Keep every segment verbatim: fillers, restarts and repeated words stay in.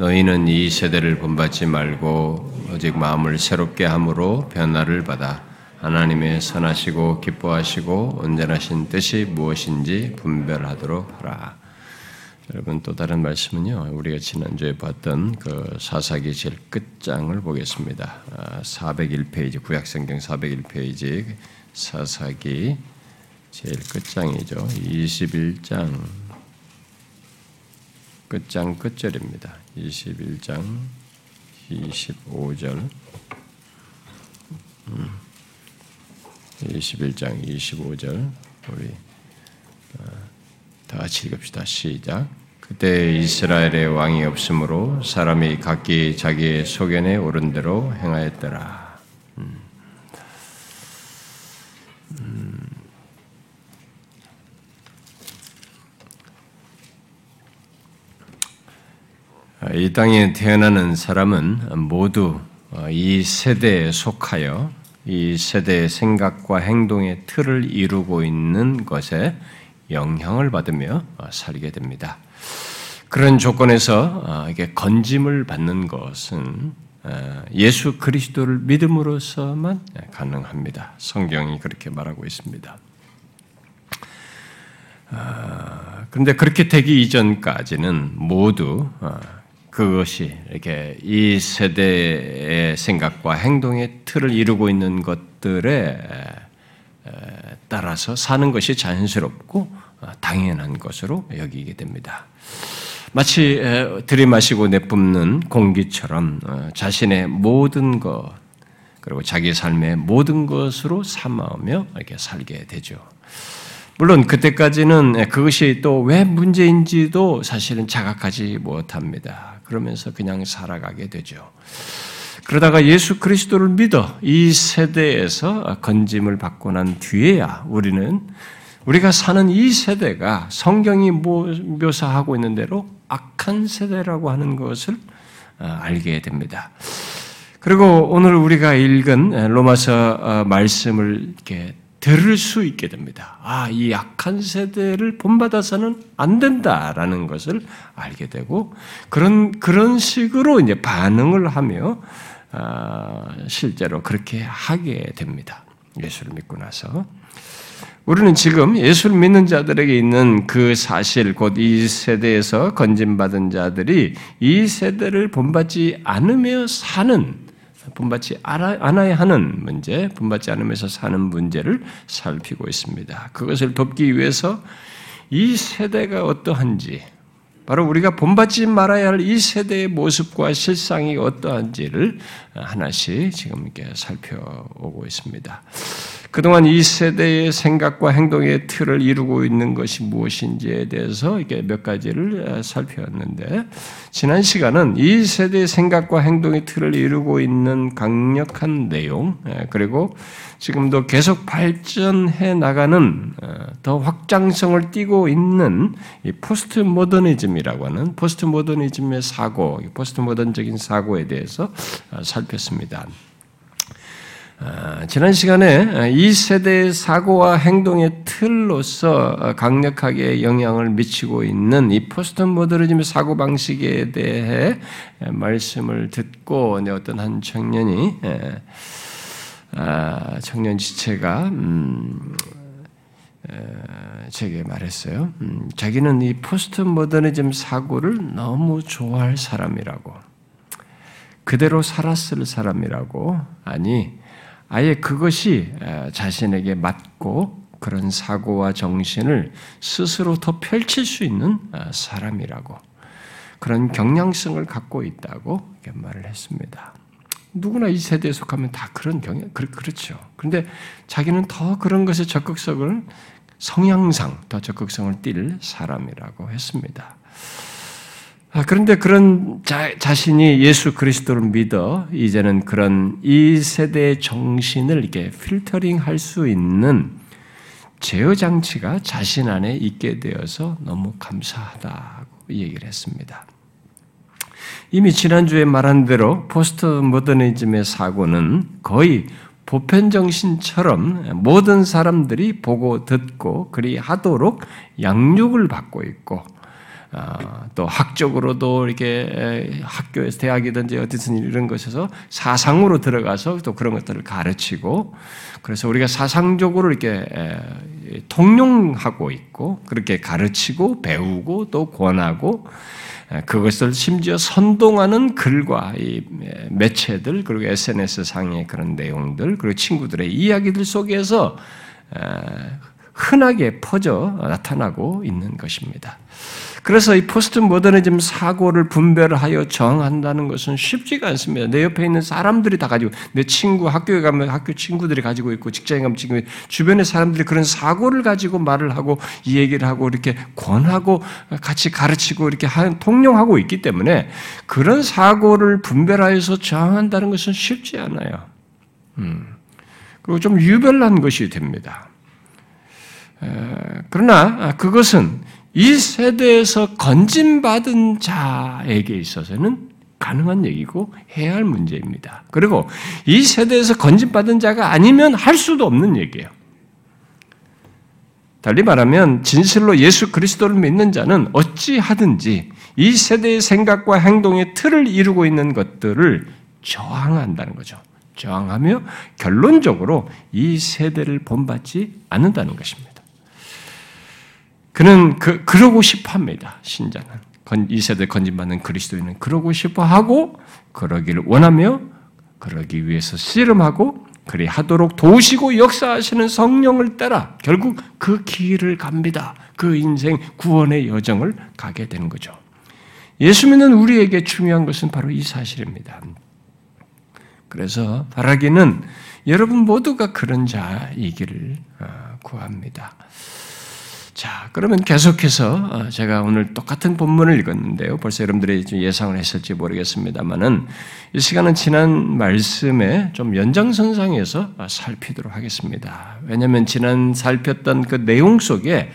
너희는 이 세대를 본받지 말고 오직 마음을 새롭게 함으로 변화를 받아 하나님의 선하시고 기뻐하시고 온전하신 뜻이 무엇인지 분별하도록 하라. 여러분, 또 다른 말씀은요, 우리가 지난주에 봤던 그 사사기 제일 끝장을 보겠습니다. 사백일 페이지, 구약성경 사백일 페이지 사사기 제일 끝장이죠. 이십일 장 끝장 끝절입니다. 이십일 장 이십오 절 이십일 장 이십오 절 우리 다 같이 읽읍시다. 시작. 그때 이스라엘의 왕이 없으므로 사람이 각기 자기의 소견에 오른 대로 행하였더라. 음. 음. 이 땅에 태어나는 사람은 모두 이 세대에 속하여 이 세대의 생각과 행동의 틀을 이루고 있는 것에 영향을 받으며 살게 됩니다. 그런 조건에서 이게 건짐을 받는 것은 예수 그리스도를 믿음으로서만 가능합니다. 성경이 그렇게 말하고 있습니다. 그런데 그렇게 되기 이전까지는 모두 그것이 이렇게 이 세대의 생각과 행동의 틀을 이루고 있는 것들에 따라서 사는 것이 자연스럽고 당연한 것으로 여기게 됩니다. 마치 들이마시고 내뿜는 공기처럼 자신의 모든 것, 그리고 자기 삶의 모든 것으로 삼아오며 이렇게 살게 되죠. 물론 그때까지는 그것이 또 왜 문제인지도 사실은 자각하지 못합니다. 그러면서 그냥 살아가게 되죠. 그러다가 예수 그리스도를 믿어 이 세대에서 건짐을 받고 난 뒤에야 우리는 우리가 사는 이 세대가 성경이 묘사하고 있는 대로 악한 세대라고 하는 것을 알게 됩니다. 그리고 오늘 우리가 읽은 로마서 말씀을 이렇게 들을 수 있게 됩니다. 아, 이 악한 세대를 본받아서는 안 된다라는 것을 알게 되고 그런 그런 식으로 이제 반응을 하며 아, 실제로 그렇게 하게 됩니다. 예수를 믿고 나서 우리는 지금 예수를 믿는 자들에게 있는 그 사실, 곧 이 세대에서 건진받은 자들이 이 세대를 본받지 않으며 사는, 본받지 않아야 하는 문제, 본받지 않으면서 사는 문제를 살피고 있습니다. 그것을 돕기 위해서 이 세대가 어떠한지, 바로 우리가 본받지 말아야 할 이 세대의 모습과 실상이 어떠한지를 하나씩 지금 이렇게 살펴오고 있습니다. 그동안 이 세대의 생각과 행동의 틀을 이루고 있는 것이 무엇인지에 대해서 이렇게 몇 가지를 살펴왔는데, 지난 시간은 이 세대의 생각과 행동의 틀을 이루고 있는 강력한 내용, 그리고 지금도 계속 발전해 나가는 더 확장성을 띠고 있는 이 포스트 모더니즘이라고 하는 포스트 모더니즘의 사고, 포스트 모던적인 사고에 대해서 살폈습니다. 지난 시간에 이 세대의 사고와 행동의 틀로서 강력하게 영향을 미치고 있는 이 포스트 모더니즘의 사고 방식에 대해 말씀을 듣고 어떤 한 청년이 청년 지체가 음, 제게 말했어요. 음, 자기는 이 포스트 모더니즘 사고를 너무 좋아할 사람이라고, 그대로 살았을 사람이라고, 아니 아예 그것이 자신에게 맞고 그런 사고와 정신을 스스로 더 펼칠 수 있는 사람이라고, 그런 경향성을 갖고 있다고 말을 했습니다. 누구나 이 세대에 속하면 다 그런 경향, 그렇죠. 그런데 자기는 더 그런 것의 적극성을, 성향상 더 적극성을 띨 사람이라고 했습니다. 그런데 그런 자, 자신이 예수 그리스도를 믿어 이제는 그런 이 세대의 정신을 이렇게 필터링할 수 있는 제어 장치가 자신 안에 있게 되어서 너무 감사하다고 얘기를 했습니다. 이미 지난주에 말한 대로 포스트 모더니즘의 사고는 거의 보편정신처럼 모든 사람들이 보고 듣고 그리 하도록 양육을 받고 있고, 또 학적으로도 이렇게 학교에서 대학이든지 어디든 이런 것에서 사상으로 들어가서 또 그런 것들을 가르치고, 그래서 우리가 사상적으로 이렇게 통용하고 있고 그렇게 가르치고 배우고 또 권하고, 그것을 심지어 선동하는 글과 이 매체들, 그리고 에스엔에스 상의 그런 내용들, 그리고 친구들의 이야기들 속에서 흔하게 퍼져 나타나고 있는 것입니다. 그래서 이 포스트 모더니즘 사고를 분별하여 정한다는 것은 쉽지가 않습니다. 내 옆에 있는 사람들이 다 가지고, 내 친구, 학교에 가면 학교 친구들이 가지고 있고, 직장에 가면 지금 주변의 사람들이 그런 사고를 가지고 말을 하고, 이 얘기를 하고, 이렇게 권하고, 같이 가르치고, 이렇게 통용하고 있기 때문에 그런 사고를 분별하여서 정한다는 것은 쉽지 않아요. 음. 그리고 좀 유별난 것이 됩니다. 그러나 그것은 이 세대에서 건진받은 자에게 있어서는 가능한 얘기고 해야 할 문제입니다. 그리고 이 세대에서 건진받은 자가 아니면 할 수도 없는 얘기예요. 달리 말하면 진실로 예수 그리스도를 믿는 자는 어찌하든지 이 세대의 생각과 행동의 틀을 이루고 있는 것들을 저항한다는 거죠. 저항하며 결론적으로 이 세대를 본받지 않는다는 것입니다. 그는 그, 그러고 싶어 합니다. 신자는. 이 세대 건진받는 그리스도인은 그러고 싶어 하고, 그러기를 원하며, 그러기 위해서 씨름하고, 그리 하도록 도우시고 역사하시는 성령을 따라 결국 그 길을 갑니다. 그 인생 구원의 여정을 가게 되는 거죠. 예수 믿는 우리에게 중요한 것은 바로 이 사실입니다. 그래서 바라기는 여러분 모두가 그런 자이기를 구합니다. 자, 그러면 계속해서 제가 오늘 똑같은 본문을 읽었는데요. 벌써 여러분들이 예상을 했을지 모르겠습니다만은 이 시간은 지난 말씀에 좀 연장선상에서 살피도록 하겠습니다. 왜냐하면 지난 살폈던 그 내용 속에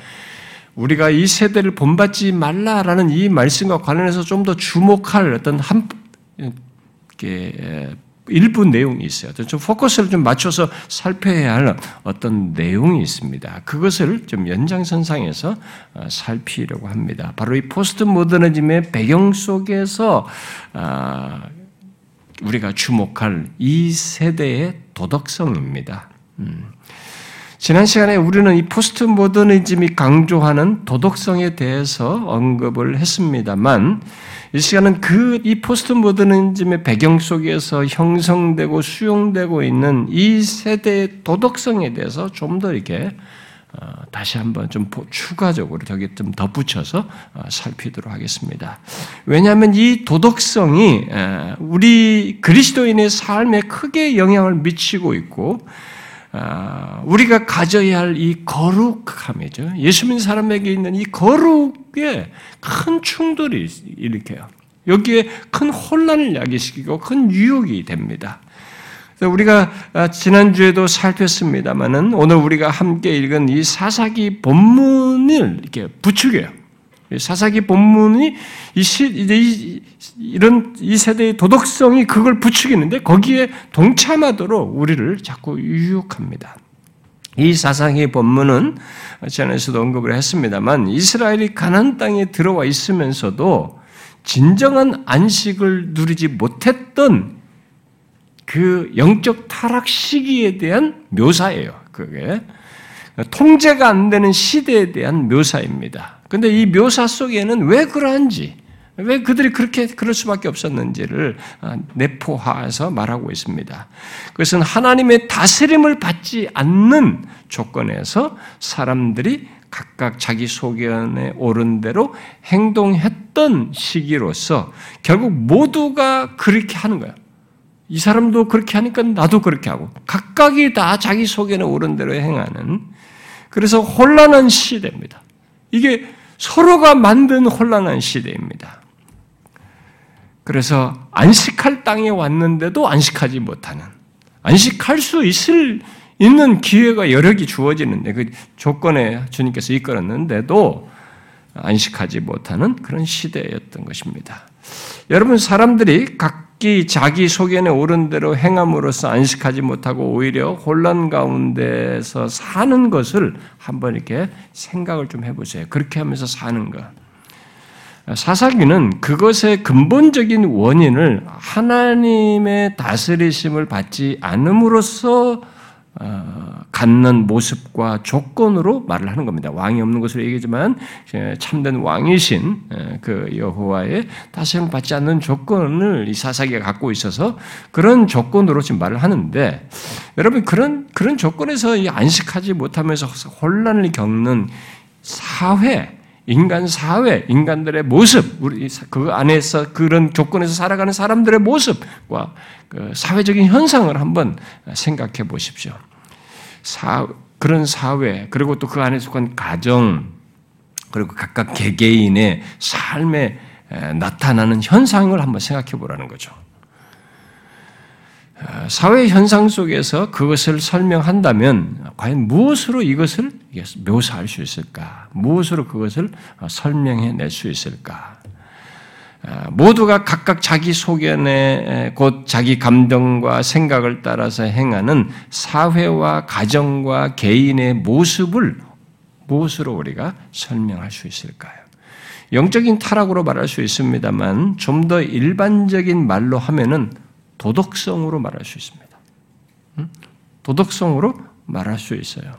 우리가 이 세대를 본받지 말라라는 이 말씀과 관련해서 좀 더 주목할 어떤 한 이렇게 일부 내용이 있어요. 좀 포커스를 좀 맞춰서 살펴야 할 어떤 내용이 있습니다. 그것을 좀 연장선상에서 살피려고 합니다. 바로 이 포스트 모더니즘의 배경 속에서 우리가 주목할 이 세대의 도덕성입니다. 지난 시간에 우리는 이 포스트 모더니즘이 강조하는 도덕성에 대해서 언급을 했습니다만, 이 시간은 그 이 포스트 모더니즘의 배경 속에서 형성되고 수용되고 있는 이 세대의 도덕성에 대해서 좀 더 이렇게 다시 한번 좀 추가적으로 여기 좀 덧붙여서 살피도록 하겠습니다. 왜냐하면 이 도덕성이 우리 그리스도인의 삶에 크게 영향을 미치고 있고, 우리가 가져야 할 이 거룩함이죠. 예수 믿는 사람에게 있는 이 거룩에 큰 충돌이 일으켜요. 여기에 큰 혼란을 야기시키고 큰 유혹이 됩니다. 그래서 우리가 지난주에도 살폈습니다만은 오늘 우리가 함께 읽은 이 사사기 본문을 이렇게 부추겨요. 사사기 본문이 이 시, 이, 이런 이 세대의 도덕성이 그걸 부추기는데 거기에 동참하도록 우리를 자꾸 유혹합니다. 이 사사기 본문은 지난에서도 언급을 했습니다만 이스라엘이 가나안 땅에 들어와 있으면서도 진정한 안식을 누리지 못했던 그 영적 타락 시기에 대한 묘사예요. 그게 통제가 안 되는 시대에 대한 묘사입니다. 근데 이 묘사 속에는 왜 그러한지, 왜 그들이 그렇게 그럴 수밖에 없었는지를 내포해서 말하고 있습니다. 그것은 하나님의 다스림을 받지 않는 조건에서 사람들이 각각 자기 소견에 옳은 대로 행동했던 시기로서 결국 모두가 그렇게 하는 거예요. 이 사람도 그렇게 하니까 나도 그렇게 하고 각각이 다 자기 소견에 옳은 대로 행하는, 그래서 혼란한 시대입니다. 이게 서로가 만든 혼란한 시대입니다. 그래서 안식할 땅에 왔는데도 안식하지 못하는, 안식할 수 있을, 있는 기회가 여력이 주어지는데 그 조건에 주님께서 이끌었는데도 안식하지 못하는 그런 시대였던 것입니다. 여러분, 사람들이 각기 자기 소견에 옳은 대로 행함으로써 안식하지 못하고 오히려 혼란 가운데서 사는 것을 한번 이렇게 생각을 좀 해보세요. 그렇게 하면서 사는 것. 사사기는 그것의 근본적인 원인을 하나님의 다스리심을 받지 않음으로써 갖는 모습과 조건으로 말을 하는 겁니다. 왕이 없는 것으로 얘기하지만 참된 왕이신 그 여호와의 다스림을 받지 않는 조건을 이 사사기가 갖고 있어서 그런 조건으로 지금 말을 하는데, 여러분 그런 그런 조건에서 안식하지 못하면서 혼란을 겪는 사회, 인간 사회, 인간들의 모습, 우리 그 안에서 그런 조건에서 살아가는 사람들의 모습과 그 사회적인 현상을 한번 생각해 보십시오. 사, 그런 사회, 그리고 또 그 안에 속한 가정, 그리고 각각 개개인의 삶에 나타나는 현상을 한번 생각해 보라는 거죠. 사회 현상 속에서 그것을 설명한다면 과연 무엇으로 이것을 묘사할 수 있을까? 무엇으로 그것을 설명해낼 수 있을까? 모두가 각각 자기 소견에 곧 자기 감정과 생각을 따라서 행하는 사회와 가정과 개인의 모습을 무엇으로 우리가 설명할 수 있을까요? 영적인 타락으로 말할 수 있습니다만 좀 더 일반적인 말로 하면은 도덕성으로 말할 수 있습니다. 도덕성으로 말할 수 있어요.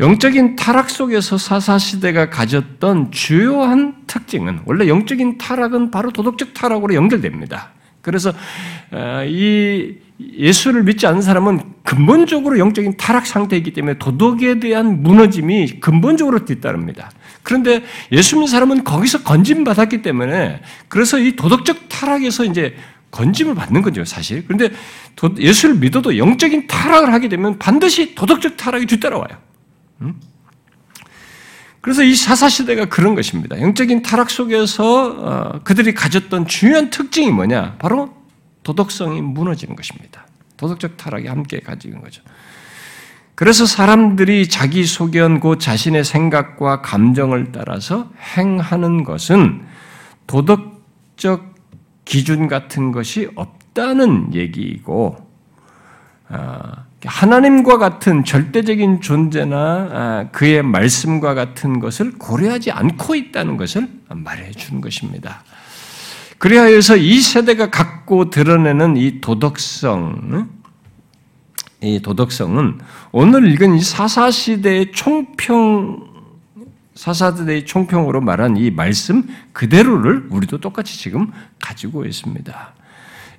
영적인 타락 속에서 사사시대가 가졌던 주요한 특징은, 원래 영적인 타락은 바로 도덕적 타락으로 연결됩니다. 그래서 이 예수를 믿지 않는 사람은 근본적으로 영적인 타락 상태이기 때문에 도덕에 대한 무너짐이 근본적으로 뒤따릅니다. 그런데 예수 믿는 사람은 거기서 건짐받았기 때문에, 그래서 이 도덕적 타락에서 이제 건짐을 받는 거죠, 사실. 그런데 예수를 믿어도 영적인 타락을 하게 되면 반드시 도덕적 타락이 뒤따라와요. 그래서 이 사사시대가 그런 것입니다. 영적인 타락 속에서 그들이 가졌던 중요한 특징이 뭐냐? 바로 도덕성이 무너지는 것입니다. 도덕적 타락이 함께 가지는 거죠. 그래서 사람들이 자기 소견, 곧 자신의 생각과 감정을 따라서 행하는 것은 도덕적 기준 같은 것이 없다는 얘기이고, 하나님과 같은 절대적인 존재나 그의 말씀과 같은 것을 고려하지 않고 있다는 것을 말해 주는 것입니다. 그리하여서 이 세대가 갖고 드러내는 이 도덕성, 이 도덕성은 오늘 읽은 이 사사시대의 총평, 사사시대의 총평으로 말한 이 말씀 그대로를 우리도 똑같이 지금 가지고 있습니다.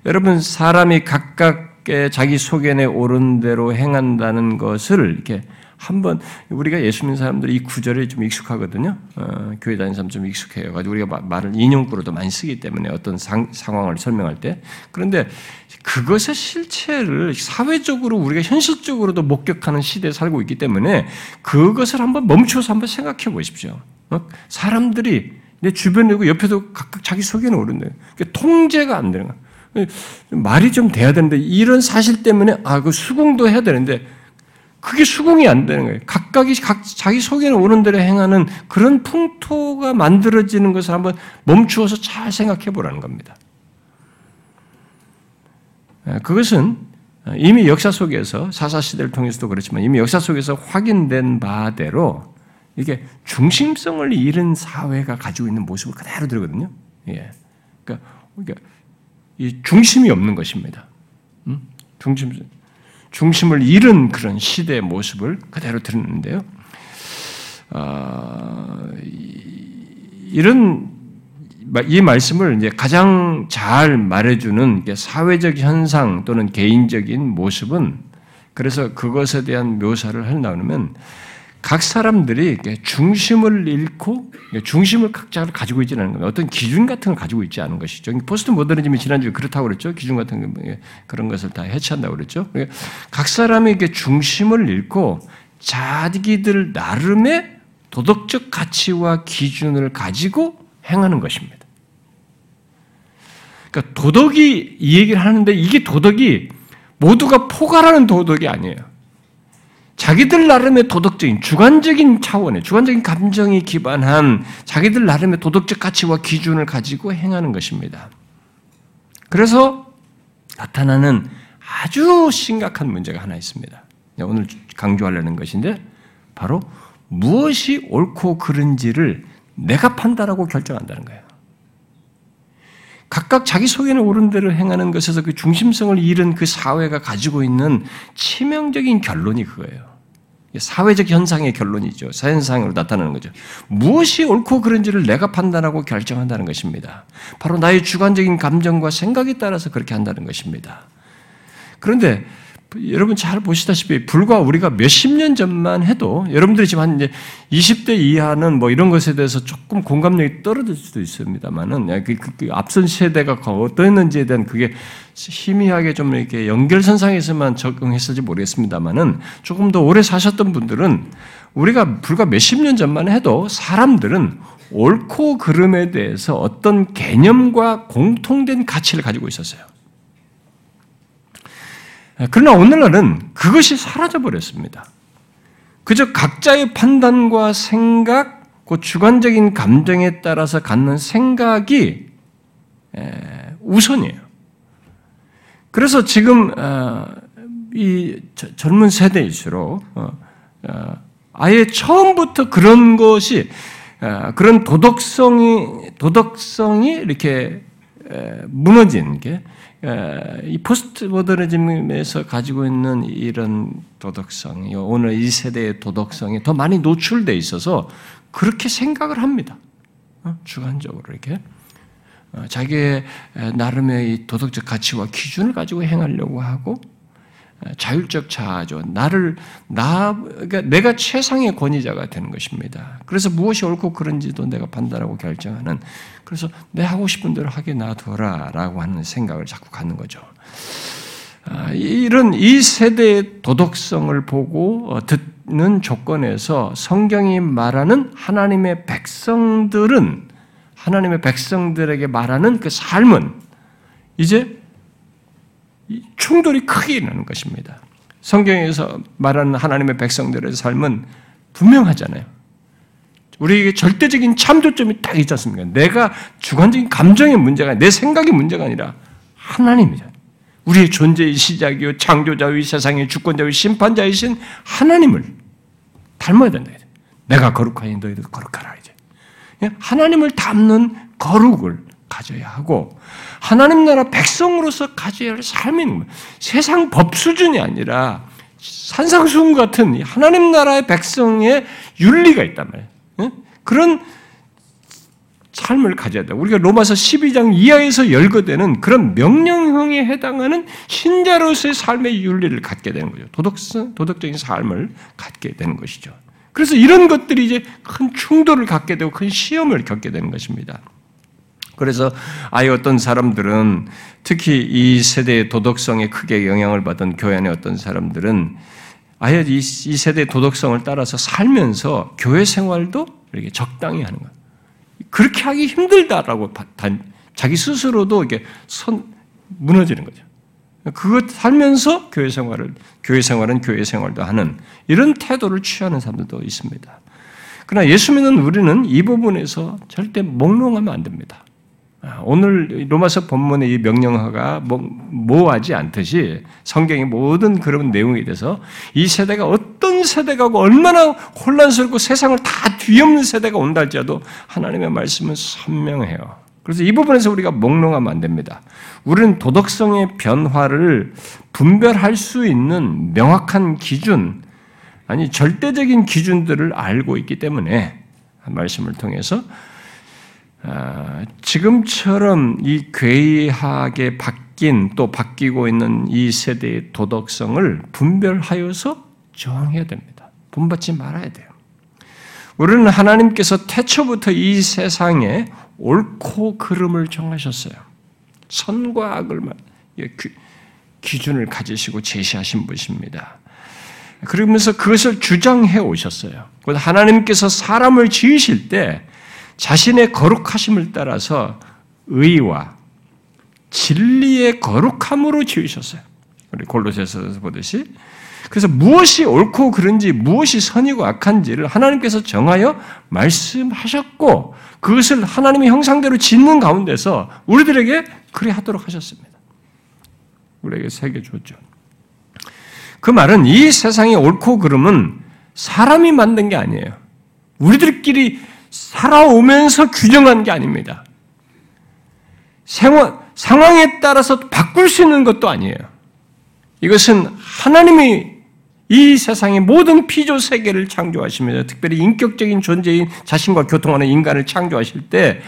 여러분, 사람이 각각의 자기 소견에 옳은 대로 행한다는 것을 이렇게 한번, 우리가 예수 믿는 사람들이 이 구절에 좀 익숙하거든요. 어, 교회 다니는 사람 좀 익숙해요. 가지고 우리가 말을 인용구로도 많이 쓰기 때문에 어떤 상, 상황을 설명할 때. 그런데 그것의 실체를 사회적으로 우리가 현실적으로도 목격하는 시대에 살고 있기 때문에 그것을 한번 멈춰서 한번 생각해 보십시오. 어? 사람들이 내 주변이고 옆에도 각각 자기 소견이 오른데 그러니까 통제가 안 되는 거야. 말이 좀 돼야 되는데 이런 사실 때문에 아, 그 수긍도 해야 되는데 그게 수긍이 안 되는 거예요. 각각이 각 자기 소견에 오는 대로 행하는 그런 풍토가 만들어지는 것을 한번 멈추어서 잘 생각해 보라는 겁니다. 그것은 이미 역사 속에서, 사사시대를 통해서도 그렇지만 이미 역사 속에서 확인된 바대로 이게 중심성을 잃은 사회가 가지고 있는 모습을 그대로 들거든요. 예. 그러니까, 그러니까 이 중심이 없는 것입니다. 음? 중심성. 중심을 잃은 그런 시대의 모습을 그대로 드러내는데요. 어, 이런 이 말씀을 이제 가장 잘 말해주는 사회적 현상 또는 개인적인 모습은, 그래서 그것에 대한 묘사를 하려면 각 사람들이 중심을 잃고 중심을 각자 가지고 있지는 않은 겁니다. 어떤 기준 같은 걸 가지고 있지 않은 것이죠. 포스트 모더니즘이 지난주에 그렇다고 그랬죠. 기준 같은 그런 것을 다 해체한다고 그랬죠. 각 사람이 이렇게 중심을 잃고 자기들 나름의 도덕적 가치와 기준을 가지고 행하는 것입니다. 그러니까 도덕이 이 얘기를 하는데 이게 도덕이 모두가 포괄하는 도덕이 아니에요. 자기들 나름의 도덕적인, 주관적인 차원의, 주관적인 감정이 기반한 자기들 나름의 도덕적 가치와 기준을 가지고 행하는 것입니다. 그래서 나타나는 아주 심각한 문제가 하나 있습니다. 오늘 강조하려는 것인데, 바로 무엇이 옳고 그른지를 내가 판다라고 결정한다는 거예요. 각각 자기 소견에 옳은 대로 행하는 것에서 그 중심성을 잃은 그 사회가 가지고 있는 치명적인 결론이 그거예요. 사회적 현상의 결론이죠. 사회현상으로 나타나는 거죠. 무엇이 옳고 그른지를 내가 판단하고 결정한다는 것입니다. 바로 나의 주관적인 감정과 생각에 따라서 그렇게 한다는 것입니다. 그런데 여러분 잘 보시다시피 불과 우리가 몇십 년 전만 해도 여러분들이 지금 한 이제 이십 대 이하는 뭐 이런 것에 대해서 조금 공감력이 떨어질 수도 있습니다만은 그, 그, 그 앞선 세대가 어떠했는지에 대한 그게 희미하게 좀 이렇게 연결선상에서만 적응했을지 모르겠습니다만은 조금 더 오래 사셨던 분들은 우리가 불과 몇십 년 전만 해도 사람들은 옳고 그름에 대해서 어떤 개념과 공통된 가치를 가지고 있었어요. 그러나 오늘날은 그것이 사라져버렸습니다. 그저 각자의 판단과 생각, 그 주관적인 감정에 따라서 갖는 생각이 우선이에요. 그래서 지금 이 젊은 세대일수록 아예 처음부터 그런 것이, 그런 도덕성이, 도덕성이 이렇게 무너진 게 이 포스트 모더니즘에서 가지고 있는 이런 도덕성, 오늘 이 세대의 도덕성이 더 많이 노출되어 있어서 그렇게 생각을 합니다. 주관적으로 이렇게. 자기의 나름의 도덕적 가치와 기준을 가지고 행하려고 하고, 자율적 자아죠. 나를, 나, 그러니까 내가 최상의 권위자가 되는 것입니다. 그래서 무엇이 옳고 그른지도 내가 판단하고 결정하는, 그래서 내 하고 싶은 대로 하게 놔둬라라고 하는 생각을 자꾸 갖는 거죠. 이런 이 세대의 도덕성을 보고 듣는 조건에서 성경이 말하는 하나님의 백성들은, 하나님의 백성들에게 말하는 그 삶은 이제 충돌이 크게 일어나는 것입니다. 성경에서 말하는 하나님의 백성들의 삶은 분명하잖아요. 우리에게 절대적인 참조점이 딱 있지 않습니까? 내가 주관적인 감정의 문제가 아니라 내 생각의 문제가 아니라 하나님이잖아요. 우리의 존재의 시작이요, 창조자의, 세상의 주권자의, 심판자이신 하나님을 닮아야 된다. 내가 거룩하니 너희도 거룩하라. 이제 하나님을 닮는 거룩을 가져야 하고 하나님 나라 백성으로서 가져야 할 삶이 있는 거예요. 세상 법 수준이 아니라 산상수훈 같은 하나님 나라의 백성의 윤리가 있단 말이에요. 그런 삶을 가져야 돼. 우리가 로마서 십이 장 이하에서 열거되는 그런 명령형에 해당하는 신자로서의 삶의 윤리를 갖게 되는 거죠. 도덕성, 도덕적인 삶을 갖게 되는 것이죠. 그래서 이런 것들이 이제 큰 충돌을 갖게 되고 큰 시험을 겪게 되는 것입니다. 그래서 아예 어떤 사람들은 특히 이 세대의 도덕성에 크게 영향을 받은 교회 안의 어떤 사람들은 아예 이, 이 세대의 도덕성을 따라서 살면서 교회 생활도 이렇게 적당히 하는 거예요. 그렇게 하기 힘들다라고 단, 자기 스스로도 이게 선 무너지는 거죠. 그것 살면서 교회 생활을 교회 생활은 교회 생활도 하는 이런 태도를 취하는 사람들도 있습니다. 그러나 예수 믿는 우리는 이 부분에서 절대 몽롱하면 안 됩니다. 오늘 로마서 본문의 이 명령어가 모호하지 않듯이 성경의 모든 그런 내용에 대해서 이 세대가 어떤 세대가고 얼마나 혼란스럽고 세상을 다 뒤엎는 세대가 온다 할지라도 하나님의 말씀은 선명해요. 그래서 이 부분에서 우리가 몽롱하면 안 됩니다. 우리는 도덕성의 변화를 분별할 수 있는 명확한 기준, 아니 절대적인 기준들을 알고 있기 때문에 말씀을 통해서 아, 지금처럼 이 괴이하게 바뀐 또 바뀌고 있는 이 세대의 도덕성을 분별하여서 저항해야 됩니다. 본받지 말아야 돼요. 우리는 하나님께서 태초부터 이 세상에 옳고 그름을 정하셨어요. 선과 악을 기준을 가지시고 제시하신 분이십니다. 그러면서 그것을 주장해 오셨어요. 하나님께서 사람을 지으실 때 자신의 거룩하심을 따라서 의와 진리의 거룩함으로 지으셨어요. 우리 골로새서에서 보듯이. 그래서 무엇이 옳고 그른지, 무엇이 선이고 악한지를 하나님께서 정하여 말씀하셨고, 그것을 하나님의 형상대로 짓는 가운데서 우리들에게 그리 하도록 하셨습니다. 우리에게 새겨줬죠. 그 말은 이 세상의 옳고 그름은 사람이 만든 게 아니에요. 우리들끼리 살아오면서 규정한 게 아닙니다. 생활, 상황에 따라서 바꿀 수 있는 것도 아니에요. 이것은 하나님이 이 세상의 모든 피조 세계를 창조하시면서 특별히 인격적인 존재인 자신과 교통하는 인간을 창조하실 때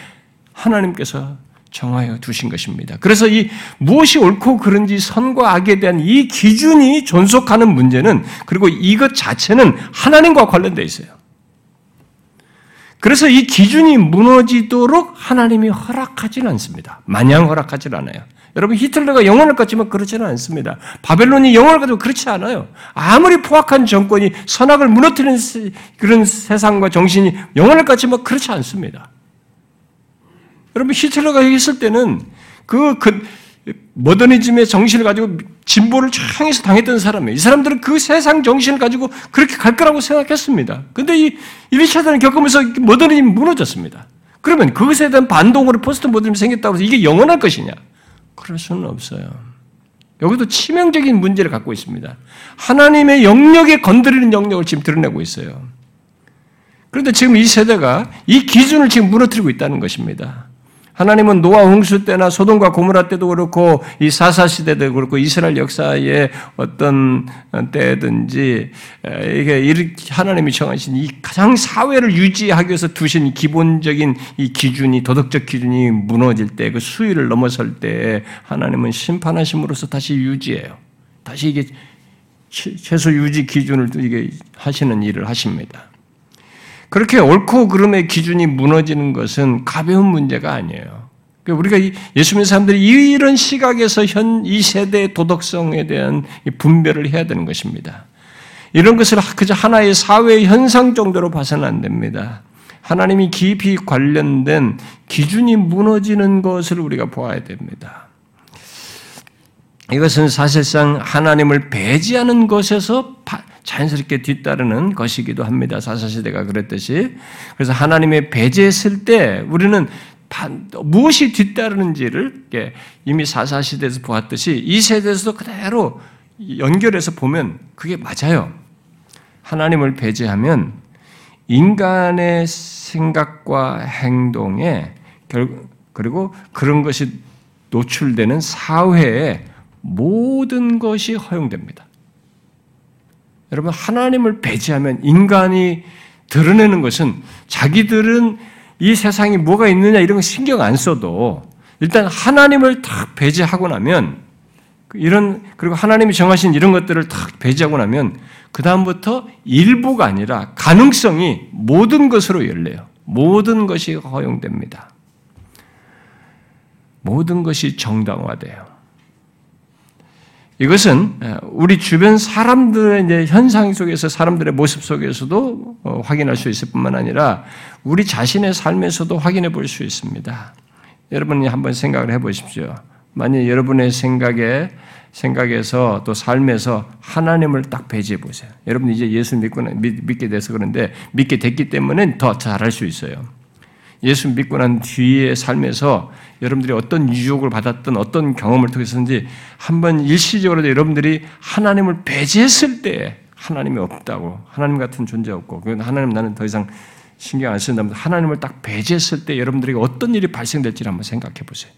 하나님께서 정하여 두신 것입니다. 그래서 이 무엇이 옳고 그른지 선과 악에 대한 이 기준이 존속하는 문제는 그리고 이것 자체는 하나님과 관련되어 있어요. 그래서 이 기준이 무너지도록 하나님이 허락하진 않습니다. 마냥 허락하진 않아요. 여러분 히틀러가 영혼을 갖지만 그렇지는 않습니다. 바벨론이 영혼을 가지고 그렇지 않아요. 아무리 포악한 정권이 선악을 무너뜨리는 그런 세상과 정신이 영혼을 갖지만 그렇지 않습니다. 여러분 히틀러가 있을 때는 그, 그 모더니즘의 정신을 가지고 진보를 향해서 당했던 사람이에요. 이 사람들은 그 세상 정신을 가지고 그렇게 갈 거라고 생각했습니다. 그런데 이 일 차 대전을 겪으면서 모더니즘이 무너졌습니다. 그러면 그것에 대한 반동으로 포스트 모더니즘이 생겼다고 해서 이게 영원할 것이냐? 그럴 수는 없어요. 여기도 치명적인 문제를 갖고 있습니다. 하나님의 영역에 건드리는 영역을 지금 드러내고 있어요. 그런데 지금 이 세대가 이 기준을 지금 무너뜨리고 있다는 것입니다. 하나님은 노아 홍수 때나 소돔과 고모라 때도 그렇고 이 사사 시대도 그렇고 이스라엘 역사의 어떤 때든지 이게 하나님이 정하신 이 가장 사회를 유지하기 위해서 두신 기본적인 이 기준이 도덕적 기준이 무너질 때 그 수위를 넘어설 때 하나님은 심판하심으로써 다시 유지해요. 다시 이게 최소 유지 기준을 이게 하시는 일을 하십니다. 그렇게 옳고 그름의 기준이 무너지는 것은 가벼운 문제가 아니에요. 우리가 예수 믿는 사람들이 이런 시각에서 현, 이 세대의 도덕성에 대한 분별을 해야 되는 것입니다. 이런 것을 그저 하나의 사회의 현상 정도로 봐서는 안 됩니다. 하나님이 깊이 관련된 기준이 무너지는 것을 우리가 보아야 됩니다. 이것은 사실상 하나님을 배제하는 것에서 자연스럽게 뒤따르는 것이기도 합니다. 사사시대가 그랬듯이. 그래서 하나님의 배제했을 때 우리는 무엇이 뒤따르는지를 이미 사사시대에서 보았듯이 이 세대에서도 그대로 연결해서 보면 그게 맞아요. 하나님을 배제하면 인간의 생각과 행동에 그리고 그런 것이 노출되는 사회에 모든 것이 허용됩니다. 여러분 하나님을 배제하면 인간이 드러내는 것은 자기들은 이 세상에 뭐가 있느냐 이런 거 신경 안 써도 일단 하나님을 탁 배제하고 나면 이런 그리고 하나님이 정하신 이런 것들을 탁 배제하고 나면 그 다음부터 일부가 아니라 가능성이 모든 것으로 열려요. 모든 것이 허용됩니다. 모든 것이 정당화돼요. 이것은 우리 주변 사람들의 이제 현상 속에서 사람들의 모습 속에서도 확인할 수 있을 뿐만 아니라 우리 자신의 삶에서도 확인해 볼 수 있습니다. 여러분이 한번 생각을 해 보십시오. 만약 여러분의 생각에 생각에서 또 삶에서 하나님을 딱 배제해 보세요. 여러분 이제 예수 믿고 믿게 돼서 그런데 믿게 됐기 때문에 더 잘할 수 있어요. 예수 믿고 난 뒤의 삶에서 여러분들이 어떤 유혹을 받았던 어떤 경험을 통해서인지 한번 일시적으로 여러분들이 하나님을 배제했을 때 하나님이 없다고 하나님 같은 존재 없고 하나님 나는 더 이상 신경 안 쓴다면 하나님을 딱 배제했을 때 여러분들이 어떤 일이 발생될지 한번 생각해 보세요.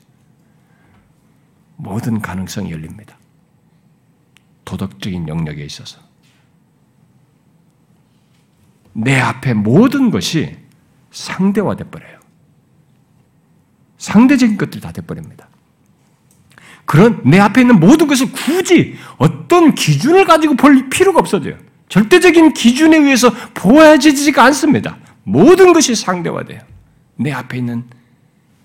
모든 가능성이 열립니다. 도덕적인 영역에 있어서 내 앞에 모든 것이 상대화 돼버려요. 상대적인 것들이 다 돼버립니다. 그런 내 앞에 있는 모든 것을 굳이 어떤 기준을 가지고 볼 필요가 없어져요. 절대적인 기준에 의해서 보아지지가 않습니다. 모든 것이 상대화돼요. 내 앞에 있는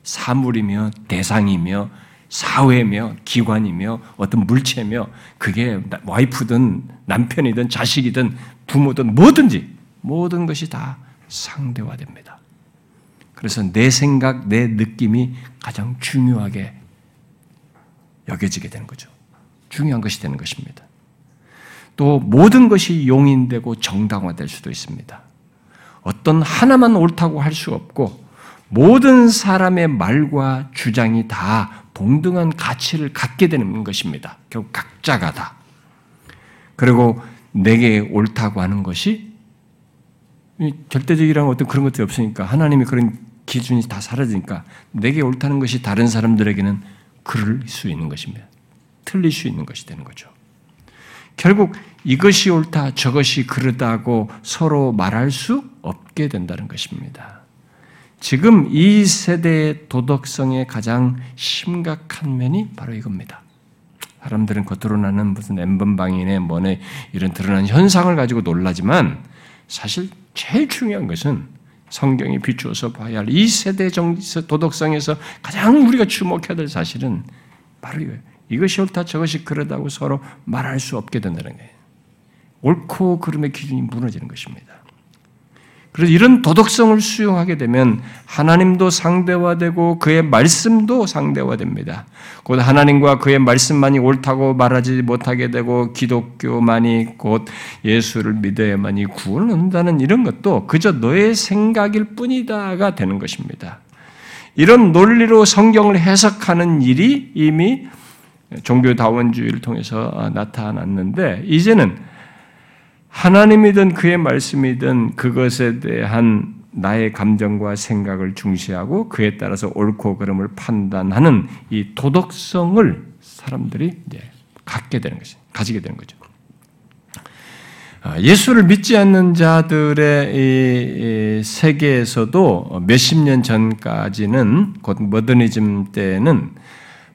사물이며 대상이며 사회며 기관이며 어떤 물체며 그게 와이프든 남편이든 자식이든 부모든 뭐든지 모든 것이 다 상대화됩니다. 그래서 내 생각, 내 느낌이 가장 중요하게 여겨지게 되는 거죠. 중요한 것이 되는 것입니다. 또 모든 것이 용인되고 정당화될 수도 있습니다. 어떤 하나만 옳다고 할 수 없고 모든 사람의 말과 주장이 다 동등한 가치를 갖게 되는 것입니다. 결국 각자가 다. 그리고 내게 옳다고 하는 것이 결대적이라는 어떤 그런 것들이 없으니까 하나님이 그런 기준이 다 사라지니까 내게 옳다는 것이 다른 사람들에게는 그럴 수 있는 것입니다. 틀릴 수 있는 것이 되는 거죠. 결국 이것이 옳다, 저것이 그르다고 서로 말할 수 없게 된다는 것입니다. 지금 이 세대의 도덕성의 가장 심각한 면이 바로 이겁니다. 사람들은 겉으로 나는 무슨 엠번방이네 뭐네 이런 드러난 현상을 가지고 놀라지만 사실 제일 중요한 것은 성경이 비추어서 봐야 할 이 세대 도덕성에서 가장 우리가 주목해야 될 사실은 바로 이거예요. 이것이 옳다 저것이 그러다고 서로 말할 수 없게 된다는 거예요. 옳고 그름의 기준이 무너지는 것입니다. 그래서 이런 도덕성을 수용하게 되면 하나님도 상대화되고 그의 말씀도 상대화됩니다. 곧 하나님과 그의 말씀만이 옳다고 말하지 못하게 되고 기독교만이 곧 예수를 믿어야만이 구원을 얻는다는 이런 것도 그저 너의 생각일 뿐이다가 되는 것입니다. 이런 논리로 성경을 해석하는 일이 이미 종교다원주의를 통해서 나타났는데 이제는 하나님이든 그의 말씀이든 그것에 대한 나의 감정과 생각을 중시하고 그에 따라서 옳고 그름을 판단하는 이 도덕성을 사람들이 이제 갖게 되는 것이 가지게 되는 거죠. 예수를 믿지 않는 자들의 이 세계에서도 몇십 년 전까지는 곧 모더니즘 때는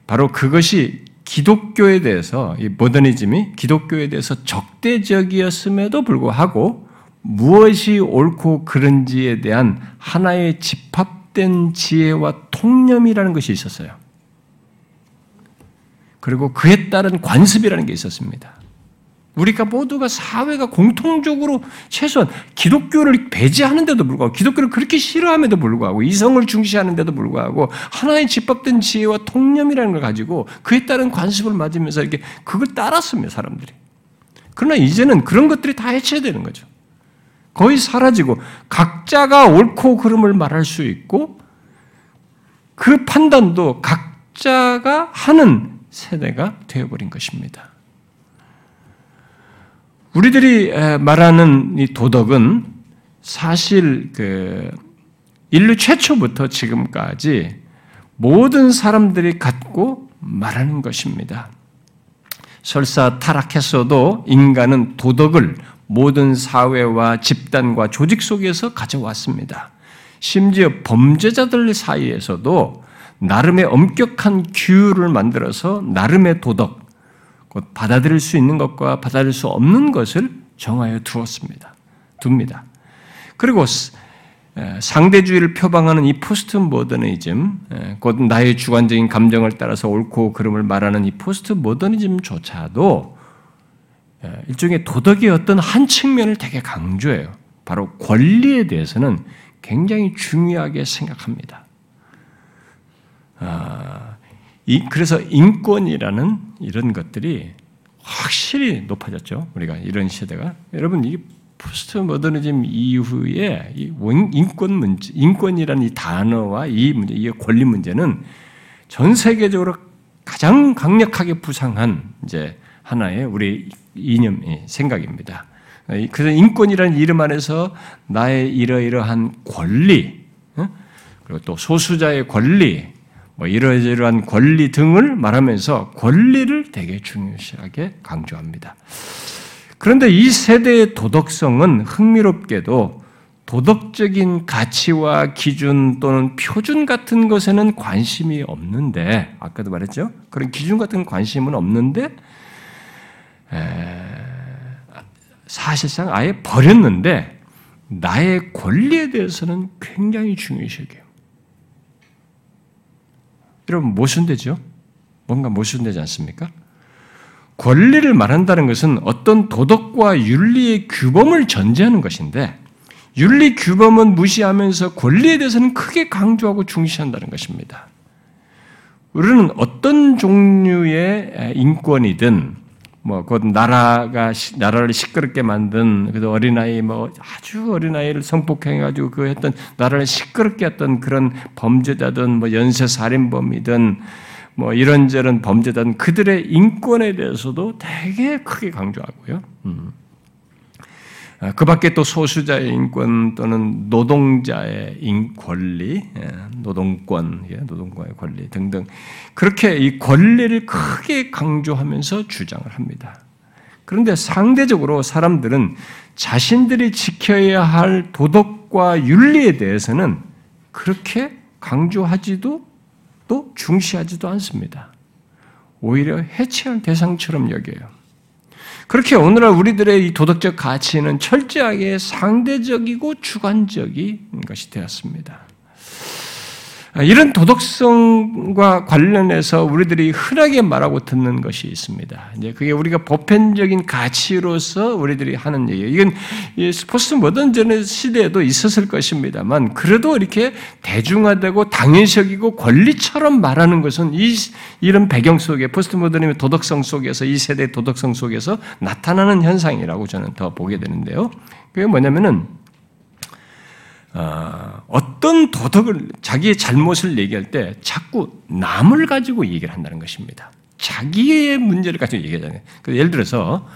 바로 그것이 기독교에 대해서 이 모더니즘이 기독교에 대해서 적대적이었음에도 불구하고 무엇이 옳고 그른지에 대한 하나의 집합된 지혜와 통념이라는 것이 있었어요. 그리고 그에 따른 관습이라는 게 있었습니다. 우리가 모두가 사회가 공통적으로 최소한 기독교를 배제하는데도 불구하고 기독교를 그렇게 싫어함에도 불구하고 이성을 중시하는데도 불구하고 하나의 집합된 지혜와 통념이라는 걸 가지고 그에 따른 관습을 맞으면서 이렇게 그걸 따랐으며 사람들이. 그러나 이제는 그런 것들이 다 해체되는 거죠. 거의 사라지고 각자가 옳고 그름을 말할 수 있고 그 판단도 각자가 하는 세대가 되어버린 것입니다. 우리들이 말하는 이 도덕은 사실 그 인류 최초부터 지금까지 모든 사람들이 갖고 말하는 것입니다. 설사 타락했어도 인간은 도덕을 모든 사회와 집단과 조직 속에서 가져왔습니다. 심지어 범죄자들 사이에서도 나름의 엄격한 규율을 만들어서 나름의 도덕, 받아들일 수 있는 것과 받아들일 수 없는 것을 정하여 두었습니다. 둡니다. 그리고 상대주의를 표방하는 이 포스트 모더니즘, 곧 나의 주관적인 감정을 따라서 옳고 그름을 말하는 이 포스트 모더니즘조차도 일종의 도덕의 어떤 한 측면을 되게 강조해요. 바로 권리에 대해서는 굉장히 중요하게 생각합니다. 아, 이, 그래서 인권이라는 이런 것들이 확실히 높아졌죠. 우리가 이런 시대가. 여러분, 이게 포스트 모더니즘 이후에 이 인권 문제, 인권이라는 이 단어와 이 문제, 이 권리 문제는 전 세계적으로 가장 강력하게 부상한 이제 하나의 우리 이념, 생각입니다. 그래서 인권이라는 이름 안에서 나의 이러이러한 권리, 그리고 또 소수자의 권리, 뭐 이러이러한 권리 등을 말하면서 권리를 되게 중요시하게 강조합니다. 그런데 이 세대의 도덕성은 흥미롭게도 도덕적인 가치와 기준 또는 표준 같은 것에는 관심이 없는데, 아까도 말했죠? 그런 기준 같은 관심은 없는데, 에, 사실상 아예 버렸는데, 나의 권리에 대해서는 굉장히 중요시해요. 여러분, 모순되죠? 뭔가 모순되지 않습니까? 권리를 말한다는 것은 어떤 도덕과 윤리의 규범을 전제하는 것인데 윤리 규범은 무시하면서 권리에 대해서는 크게 강조하고 중시한다는 것입니다. 우리는 어떤 종류의 인권이든 뭐 곧 나라가 나라를 시끄럽게 만든 그래도 어린아이 뭐 아주 어린아이를 성폭행해 가지고 그 했던 나라를 시끄럽게 했던 그런 범죄자든 뭐 연쇄 살인범이든 뭐 이런저런 범죄자든 그들의 인권에 대해서도 되게 크게 강조하고요. 음. 그 밖에 또 소수자의 인권 또는 노동자의 인 권리, 노동권, 노동권의 권리 등등 그렇게 이 권리를 크게 강조하면서 주장을 합니다. 그런데 상대적으로 사람들은 자신들이 지켜야 할 도덕과 윤리에 대해서는 그렇게 강조하지도 또 중시하지도 않습니다. 오히려 해체할 대상처럼 여겨요. 그렇게 오늘날 우리들의 이 도덕적 가치는 철저하게 상대적이고 주관적인 것이 되었습니다. 이런 도덕성과 관련해서 우리들이 흔하게 말하고 듣는 것이 있습니다. 이제 그게 우리가 보편적인 가치로서 우리들이 하는 얘기예요. 이건 포스트 모던전 시대에도 있었을 것입니다만, 그래도 이렇게 대중화되고 당연시하고 권리처럼 말하는 것은 이, 이런 배경 속에, 포스트 모던의 도덕성 속에서, 이 세대의 도덕성 속에서 나타나는 현상이라고 저는 더 보게 되는데요. 그게 뭐냐면은, 어, 어떤 도덕을, 자기의 잘못을 얘기할 때 자꾸 남을 가지고 얘기를 한다는 것입니다. 자기의 문제를 가지고 얘기하잖아요. 그래서 예를 들어서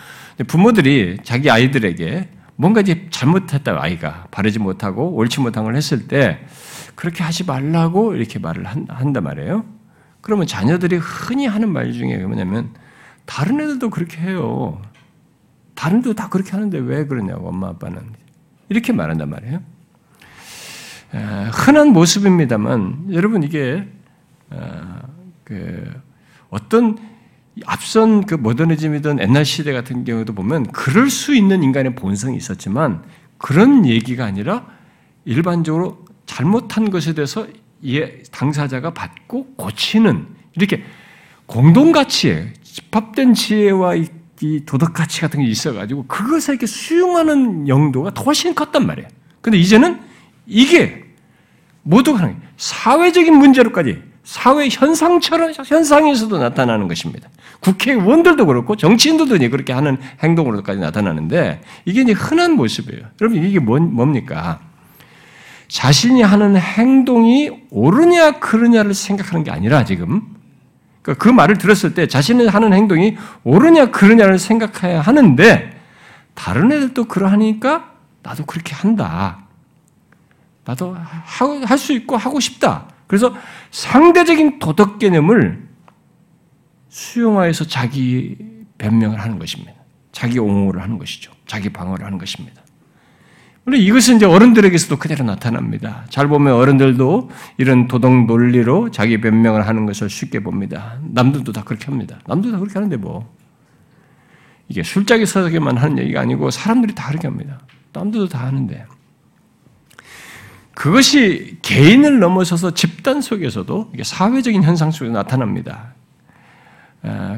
부모들이 자기 아이들에게 뭔가 이제 잘못했다, 아이가 바르지 못하고 옳지 못한 걸 했을 때 그렇게 하지 말라고 이렇게 말을 한단 말이에요. 그러면 자녀들이 흔히 하는 말 중에 뭐냐면, 다른 애들도 그렇게 해요. 다른 애들도 다 그렇게 하는데 왜 그러냐고, 엄마 아빠는. 이렇게 말한단 말이에요. 흔한 모습입니다만, 여러분, 이게 어떤 앞선 그 모더니즘이든 옛날 시대 같은 경우도 보면 그럴 수 있는 인간의 본성이 있었지만, 그런 얘기가 아니라 일반적으로 잘못한 것에 대해서 당사자가 받고 고치는, 이렇게 공동가치에 집합된 지혜와 이 도덕가치 같은 게 있어가지고 그것을 이렇게 수용하는 영도가 훨씬 컸단 말이에요. 근데 이제는 이게 모두가 하는 사회적인 문제로까지, 사회 현상처럼, 현상에서도 나타나는 것입니다. 국회의원들도 그렇고 정치인들도 그렇게 하는 행동으로까지 나타나는데, 이게 이제 흔한 모습이에요. 여러분, 이게 뭔, 뭡니까? 자신이 하는 행동이 옳으냐 그르냐를 생각하는 게 아니라, 지금 그 말을 들었을 때 자신이 하는 행동이 옳으냐 그르냐를 생각해야 하는데, 다른 애들도 그러하니까 나도 그렇게 한다. 나도 할 수 있고 하고 싶다. 그래서 상대적인 도덕 개념을 수용하여서 자기 변명을 하는 것입니다. 자기 옹호를 하는 것이죠. 자기 방어를 하는 것입니다. 물론 이것은 이제 어른들에게서도 그대로 나타납니다. 잘 보면 어른들도 이런 도덕 논리로 자기 변명을 하는 것을 쉽게 봅니다. 남들도 다 그렇게 합니다. 남들도 다 그렇게 하는데 뭐. 이게 술자리에서만 하는 얘기가 아니고 사람들이 다 그렇게 합니다. 남들도 다 하는데. 그것이 개인을 넘어서서 집단 속에서도 사회적인 현상 속에 나타납니다.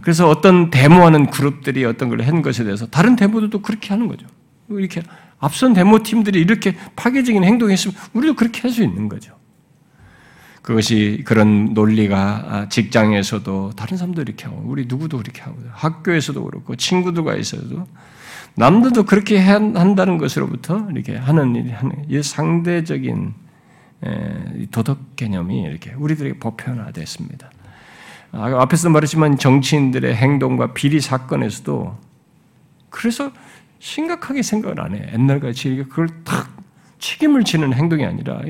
그래서 어떤 데모하는 그룹들이 어떤 걸 한 것에 대해서 다른 데모들도 그렇게 하는 거죠. 이렇게 앞선 데모팀들이 이렇게 파괴적인 행동을 했으면 우리도 그렇게 할 수 있는 거죠. 그것이, 그런 논리가 직장에서도 다른 사람도 이렇게 하고, 우리 누구도 그렇게 하고, 학교에서도 그렇고, 친구들과 있어도, 남들도 그렇게 한다는 것으로부터 이렇게 하는 일이, 하는 이 상대적인 도덕 개념이 이렇게 우리들에게 보편화됐습니다. 앞에서 말했지만 정치인들의 행동과 비리 사건에서도 그래서 심각하게 생각을 안 해. 옛날같이 그걸 탁 책임을 지는 행동이 아니라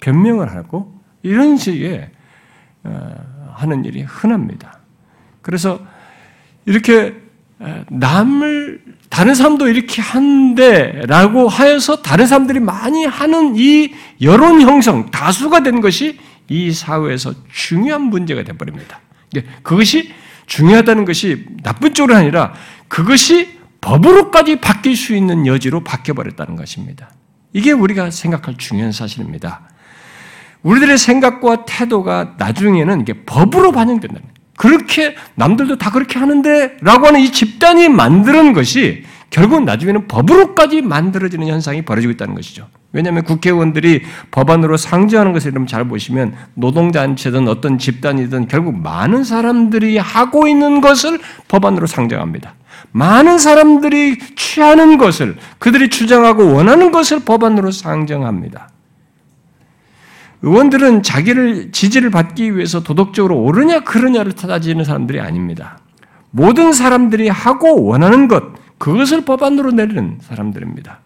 변명을 하고 이런 식의 하는 일이 흔합니다. 그래서 이렇게 남을, 다른 사람도 이렇게 한데 라고 하여서 다른 사람들이 많이 하는 이 여론 형성, 다수가 된 것이 이 사회에서 중요한 문제가 되어버립니다. 그것이 중요하다는 것이 나쁜 쪽으로 아니라 그것이 법으로까지 바뀔 수 있는 여지로 바뀌어버렸다는 것입니다. 이게 우리가 생각할 중요한 사실입니다. 우리들의 생각과 태도가 나중에는 이게 법으로 반영된다는 거예요. 그렇게 남들도 다 그렇게 하는데 라고 하는 이 집단이 만드는 것이 결국 나중에는 법으로까지 만들어지는 현상이 벌어지고 있다는 것이죠. 왜냐하면 국회의원들이 법안으로 상정하는 것을 여러분 잘 보시면 노동단체든 어떤 집단이든 결국 많은 사람들이 하고 있는 것을 법안으로 상정합니다. 많은 사람들이 취하는 것을, 그들이 주장하고 원하는 것을 법안으로 상정합니다. 의원들은 자기를 지지를 받기 위해서 도덕적으로 옳으냐 그러냐를 따지는 사람들이 아닙니다. 모든 사람들이 하고 원하는 것, 그것을 법안으로 내리는 사람들입니다.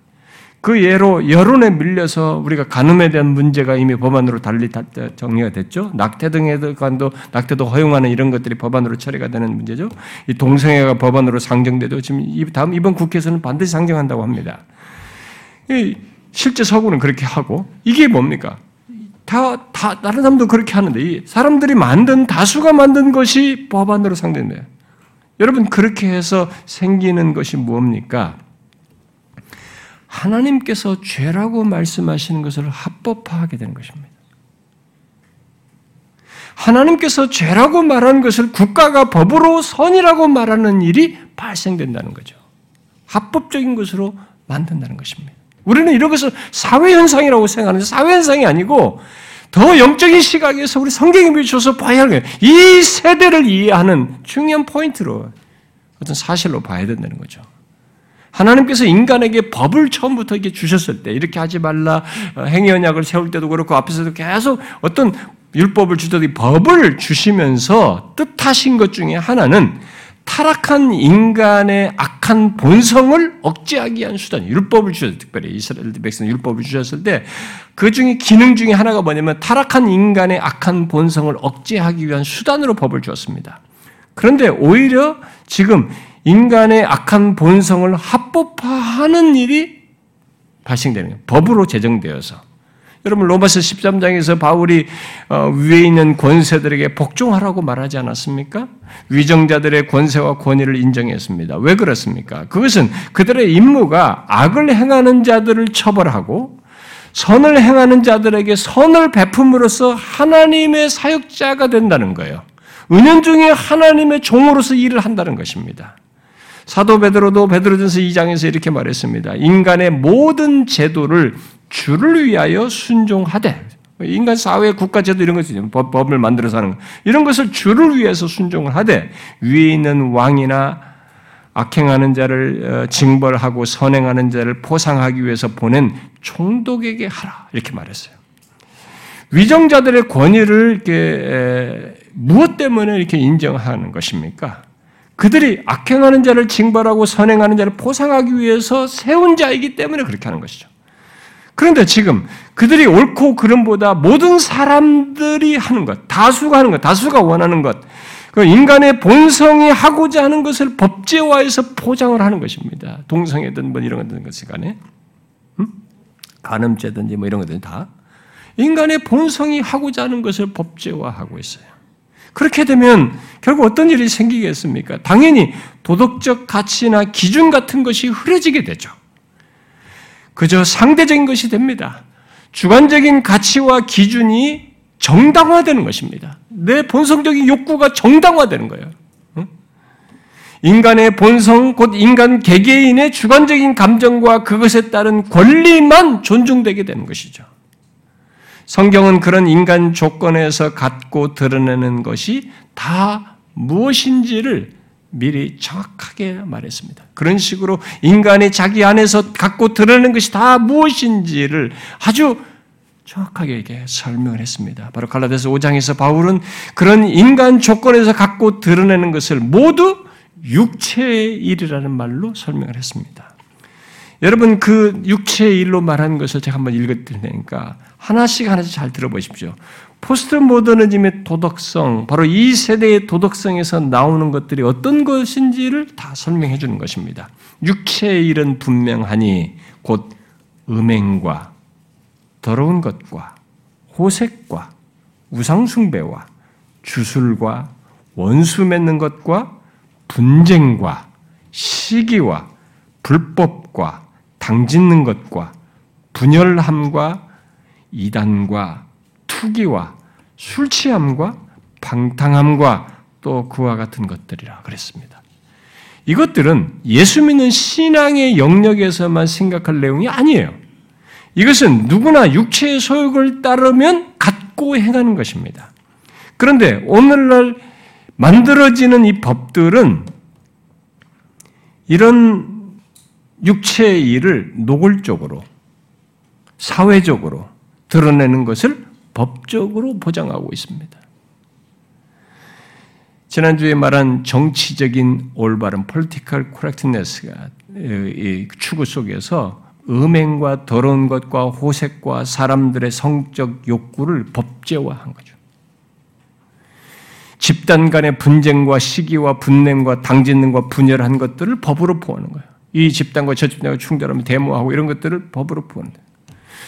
그 예로 여론에 밀려서 우리가 간음에 대한 문제가 이미 법안으로 달리 정리가 됐죠. 낙태 등에도 낙태도 허용하는 이런 것들이 법안으로 처리가 되는 문제죠. 이 동성애가 법안으로 상정돼도 지금 다음 이번 국회에서는 반드시 상정한다고 합니다. 이 실제 서구는 그렇게 하고 이게 뭡니까? 다, 다 다른 사람도 그렇게 하는데 이 사람들이 만든 다수가 만든 것이 법안으로 상정돼요. 여러분 그렇게 해서 생기는 것이 뭡니까? 하나님께서 죄라고 말씀하시는 것을 합법화하게 되는 것입니다. 하나님께서 죄라고 말하는 것을 국가가 법으로 선이라고 말하는 일이 발생된다는 거죠. 합법적인 것으로 만든다는 것입니다. 우리는 이런 것을 사회현상이라고 생각하는데 사회현상이 아니고 더 영적인 시각에서 우리 성경에 비춰서 봐야 하는 거예요. 이 세대를 이해하는 중요한 포인트로 어떤 사실로 봐야 된다는 거죠. 하나님께서 인간에게 법을 처음부터 이렇게 주셨을 때 이렇게 하지 말라 행위 언약을 세울 때도 그렇고 앞에서도 계속 어떤 율법을 주더니 법을 주시면서 뜻하신 것 중에 하나는 타락한 인간의 악한 본성을 억제하기 위한 수단, 율법을 주셨을 때, 특별히 이스라엘 백성 율법을 주셨을 때 그 중에 기능 중에 하나가 뭐냐면 타락한 인간의 악한 본성을 억제하기 위한 수단으로 법을 주었습니다. 그런데 오히려 지금 인간의 악한 본성을 합법화하는 일이 발생되는 거예요. 법으로 제정되어서. 여러분 로마서 십삼 장에서 바울이 위에 있는 권세들에게 복종하라고 말하지 않았습니까? 위정자들의 권세와 권위를 인정했습니다. 왜 그렇습니까? 그것은 그들의 임무가 악을 행하는 자들을 처벌하고 선을 행하는 자들에게 선을 베품으로써 하나님의 사역자가 된다는 거예요. 은연중에 하나님의 종으로서 일을 한다는 것입니다. 사도 베드로도 베드로전서 이 장에서 이렇게 말했습니다. 인간의 모든 제도를 주를 위하여 순종하되 인간 사회 국가 제도 이런 것이 법, 법을 만들어서 하는 것. 이런 것을 주를 위해서 순종을 하되 위에 있는 왕이나 악행하는 자를 징벌하고 선행하는 자를 포상하기 위해서 보낸 총독에게 하라 이렇게 말했어요. 위정자들의 권위를 이렇게 무엇 때문에 이렇게 인정하는 것입니까? 그들이 악행하는 자를 징벌하고 선행하는 자를 포상하기 위해서 세운 자이기 때문에 그렇게 하는 것이죠. 그런데 지금 그들이 옳고 그름보다 모든 사람들이 하는 것, 다수가 하는 것, 다수가 원하는 것, 인간의 본성이 하고자 하는 것을 법제화해서 포장을 하는 것입니다. 동성애든 뭐 이런 것든지 간에, 음? 간음죄든지 뭐 이런 것든지 다 인간의 본성이 하고자 하는 것을 법제화하고 있어요. 그렇게 되면 결국 어떤 일이 생기겠습니까? 당연히 도덕적 가치나 기준 같은 것이 흐려지게 되죠. 그저 상대적인 것이 됩니다. 주관적인 가치와 기준이 정당화되는 것입니다. 내 본성적인 욕구가 정당화되는 거예요. 인간의 본성, 곧 인간 개개인의 주관적인 감정과 그것에 따른 권리만 존중되게 되는 것이죠. 성경은 그런 인간 조건에서 갖고 드러내는 것이 다 무엇인지를 미리 정확하게 말했습니다. 그런 식으로 인간이 자기 안에서 갖고 드러내는 것이 다 무엇인지를 아주 정확하게 이렇게 설명을 했습니다. 바로 갈라디아서 오 장에서 바울은 그런 인간 조건에서 갖고 드러내는 것을 모두 육체의 일이라는 말로 설명을 했습니다. 여러분 그 육체의 일로 말하는 것을 제가 한번 읽어드릴 테니까 하나씩 하나씩 잘 들어보십시오. 포스트 모더니즘의 도덕성, 바로 이 세대의 도덕성에서 나오는 것들이 어떤 것인지를 다 설명해 주는 것입니다. 육체의 일은 분명하니 곧 음행과 더러운 것과 호색과 우상숭배와 주술과 원수 맺는 것과 분쟁과 시기와 불법과 당짓는 것과 분열함과 이단과 투기와 술취함과 방탕함과 또 그와 같은 것들이라 그랬습니다. 이것들은 예수 믿는 신앙의 영역에서만 생각할 내용이 아니에요. 이것은 누구나 육체의 소욕을 따르면 갖고 행하는 것입니다. 그런데 오늘날 만들어지는 이 법들은 이런 육체의 일을 노골적으로 사회적으로 드러내는 것을 법적으로 보장하고 있습니다. 지난주에 말한 정치적인 올바른 political correctness가 이 추구 속에서 음행과 더러운 것과 호색과 사람들의 성적 욕구를 법제화한 거죠. 집단 간의 분쟁과 시기와 분냄과 당짓는과 분열한 것들을 법으로 보호하는 거예요. 이 집단과 저 집단과 충돌하면 데모하고 이런 것들을 법으로 보호하는 거예요.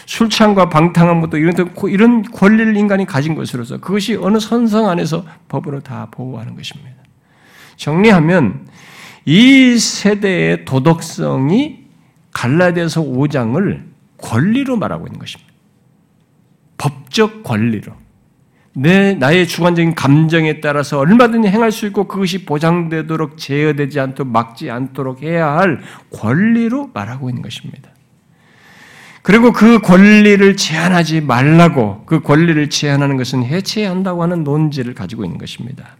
술 취함과 방탕한 것도 이런, 이런 권리를 인간이 가진 것으로서 그것이 어느 선상 안에서 법으로 다 보호하는 것입니다. 정리하면 이 세대의 도덕성이 갈라디아서 오 장을 권리로 말하고 있는 것입니다. 법적 권리로. 내, 나의 주관적인 감정에 따라서 얼마든지 행할 수 있고 그것이 보장되도록 제어되지 않도록 막지 않도록 해야 할 권리로 말하고 있는 것입니다. 그리고 그 권리를 제한하지 말라고, 그 권리를 제한하는 것은 해체해야 한다고 하는 논지를 가지고 있는 것입니다.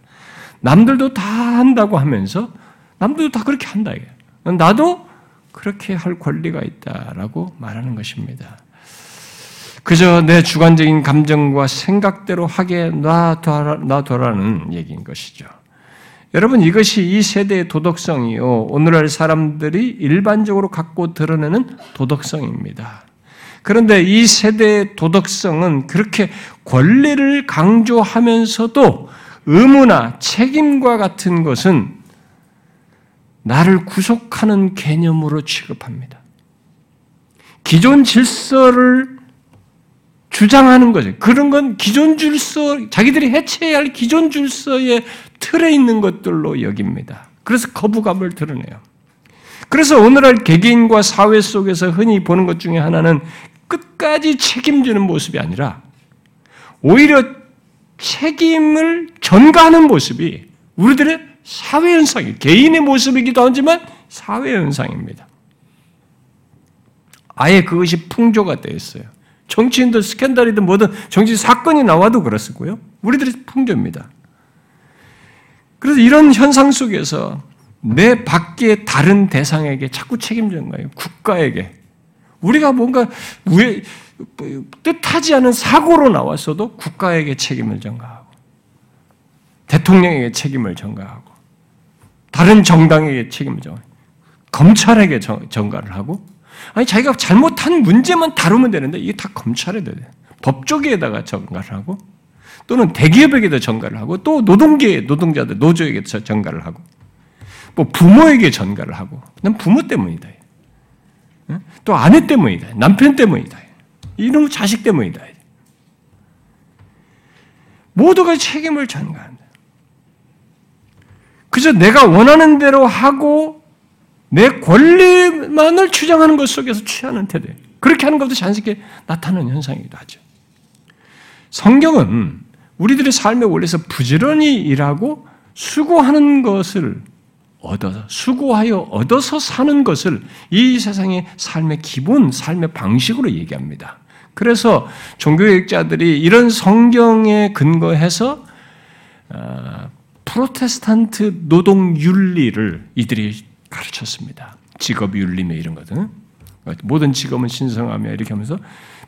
남들도 다 한다고 하면서 남들도 다 그렇게 한다. 나도 그렇게 할 권리가 있다라고 말하는 것입니다. 그저 내 주관적인 감정과 생각대로 하게 놔둬라는 얘기인 것이죠. 여러분, 이것이 이 세대의 도덕성이요, 오늘날 사람들이 일반적으로 갖고 드러내는 도덕성입니다. 그런데 이 세대의 도덕성은 그렇게 권리를 강조하면서도 의무나 책임과 같은 것은 나를 구속하는 개념으로 취급합니다. 기존 질서를 주장하는 거죠. 그런 건 기존 질서, 자기들이 해체해야 할 기존 질서의 틀에 있는 것들로 여깁니다. 그래서 거부감을 드러내요. 그래서 오늘날 개개인과 사회 속에서 흔히 보는 것 중에 하나는 끝까지 책임지는 모습이 아니라 오히려 책임을 전가하는 모습이 우리들의 사회 현상이에요. 개인의 모습이기도 하지만 사회 현상입니다. 아예 그것이 풍조가 되어 있어요. 정치인들 스캔들이든 뭐든 정치 사건이 나와도 그렇고요. 우리들의 풍조입니다. 그래서 이런 현상 속에서 내 밖에 다른 대상에게 자꾸 책임지는 거예요. 국가에게. 우리가 뭔가 왜, 뜻하지 않은 사고로 나왔어도 국가에게 책임을 전가하고 대통령에게 책임을 전가하고 다른 정당에게 책임을 전가하고 검찰에게 전가를 하고 아니 자기가 잘못한 문제만 다루면 되는데 이게 다 검찰에 돼요. 법조계에다가 전가를 하고 또는 대기업에게도 전가를 하고 또 노동계 노동자들 노조에게 전가를 하고 뭐 부모에게 전가를 하고 난 부모 때문이다. 또 아내 때문이다. 남편 때문이다. 이놈의 자식 때문이다. 모두가 책임을 전가한다. 그저 내가 원하는 대로 하고 내 권리만을 주장하는 것 속에서 취하는 태도예요. 그렇게 하는 것도 자연스럽게 나타나는 현상이기도 하죠. 성경은 우리들의 삶의 원리에서 부지런히 일하고 수고하는 것을 얻어서, 수고하여 얻어서 사는 것을 이 세상의 삶의 기본, 삶의 방식으로 얘기합니다. 그래서 종교개혁자들이 이런 성경에 근거해서 프로테스탄트 노동윤리를 이들이 가르쳤습니다. 직업윤리며 이런 거든. 모든 직업은 신성하며 이렇게 하면서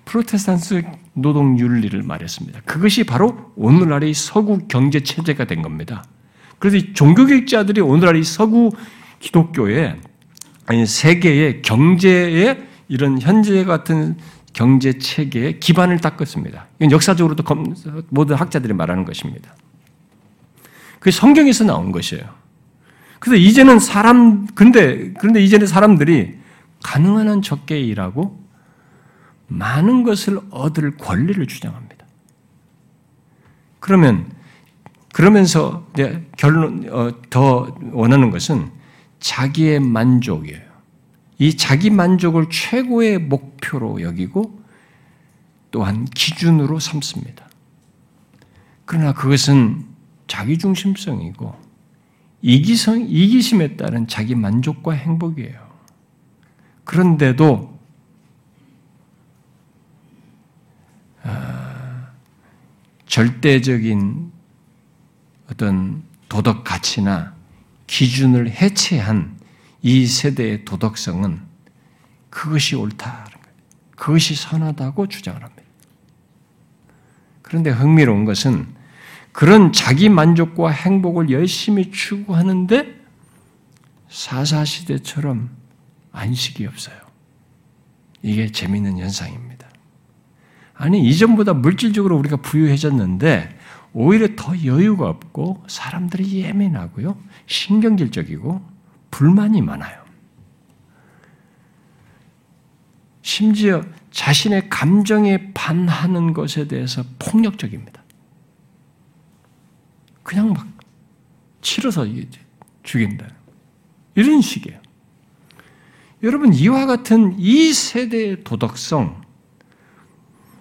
프로테스탄트 노동윤리를 말했습니다. 그것이 바로 오늘날의 서구 경제체제가 된 겁니다. 그래서 종교개혁자들이 오늘날의 서구 기독교의, 아니 세계의 경제의 이런 현재 같은 경제체계의 기반을 닦았습니다. 이건 역사적으로도 모든 학자들이 말하는 것입니다. 그게 성경에서 나온 것이에요. 그래서 이제는 사람, 근데, 그런데 이제는 사람들이 가능한 한 적게 일하고 많은 것을 얻을 권리를 주장합니다. 그러면, 그러면서 이제 결론, 어, 더 원하는 것은 자기의 만족이에요. 이 자기 만족을 최고의 목표로 여기고 또한 기준으로 삼습니다. 그러나 그것은 자기중심성이고 이기성, 이기심에 따른 자기 만족과 행복이에요. 그런데도 아, 절대적인 어떤 도덕 가치나 기준을 해체한 이 세대의 도덕성은 그것이 옳다는 거예요. 그것이 선하다고 주장을 합니다. 그런데 흥미로운 것은 그런 자기 만족과 행복을 열심히 추구하는데 사사시대처럼 안식이 없어요. 이게 재미있는 현상입니다. 아니, 이전보다 물질적으로 우리가 부유해졌는데 오히려 더 여유가 없고 사람들이 예민하고요, 신경질적이고 불만이 많아요. 심지어 자신의 감정에 반하는 것에 대해서 폭력적입니다. 그냥 막 치러서 죽인다. 이런 식이에요. 여러분, 이와 같은 이 세대의 도덕성,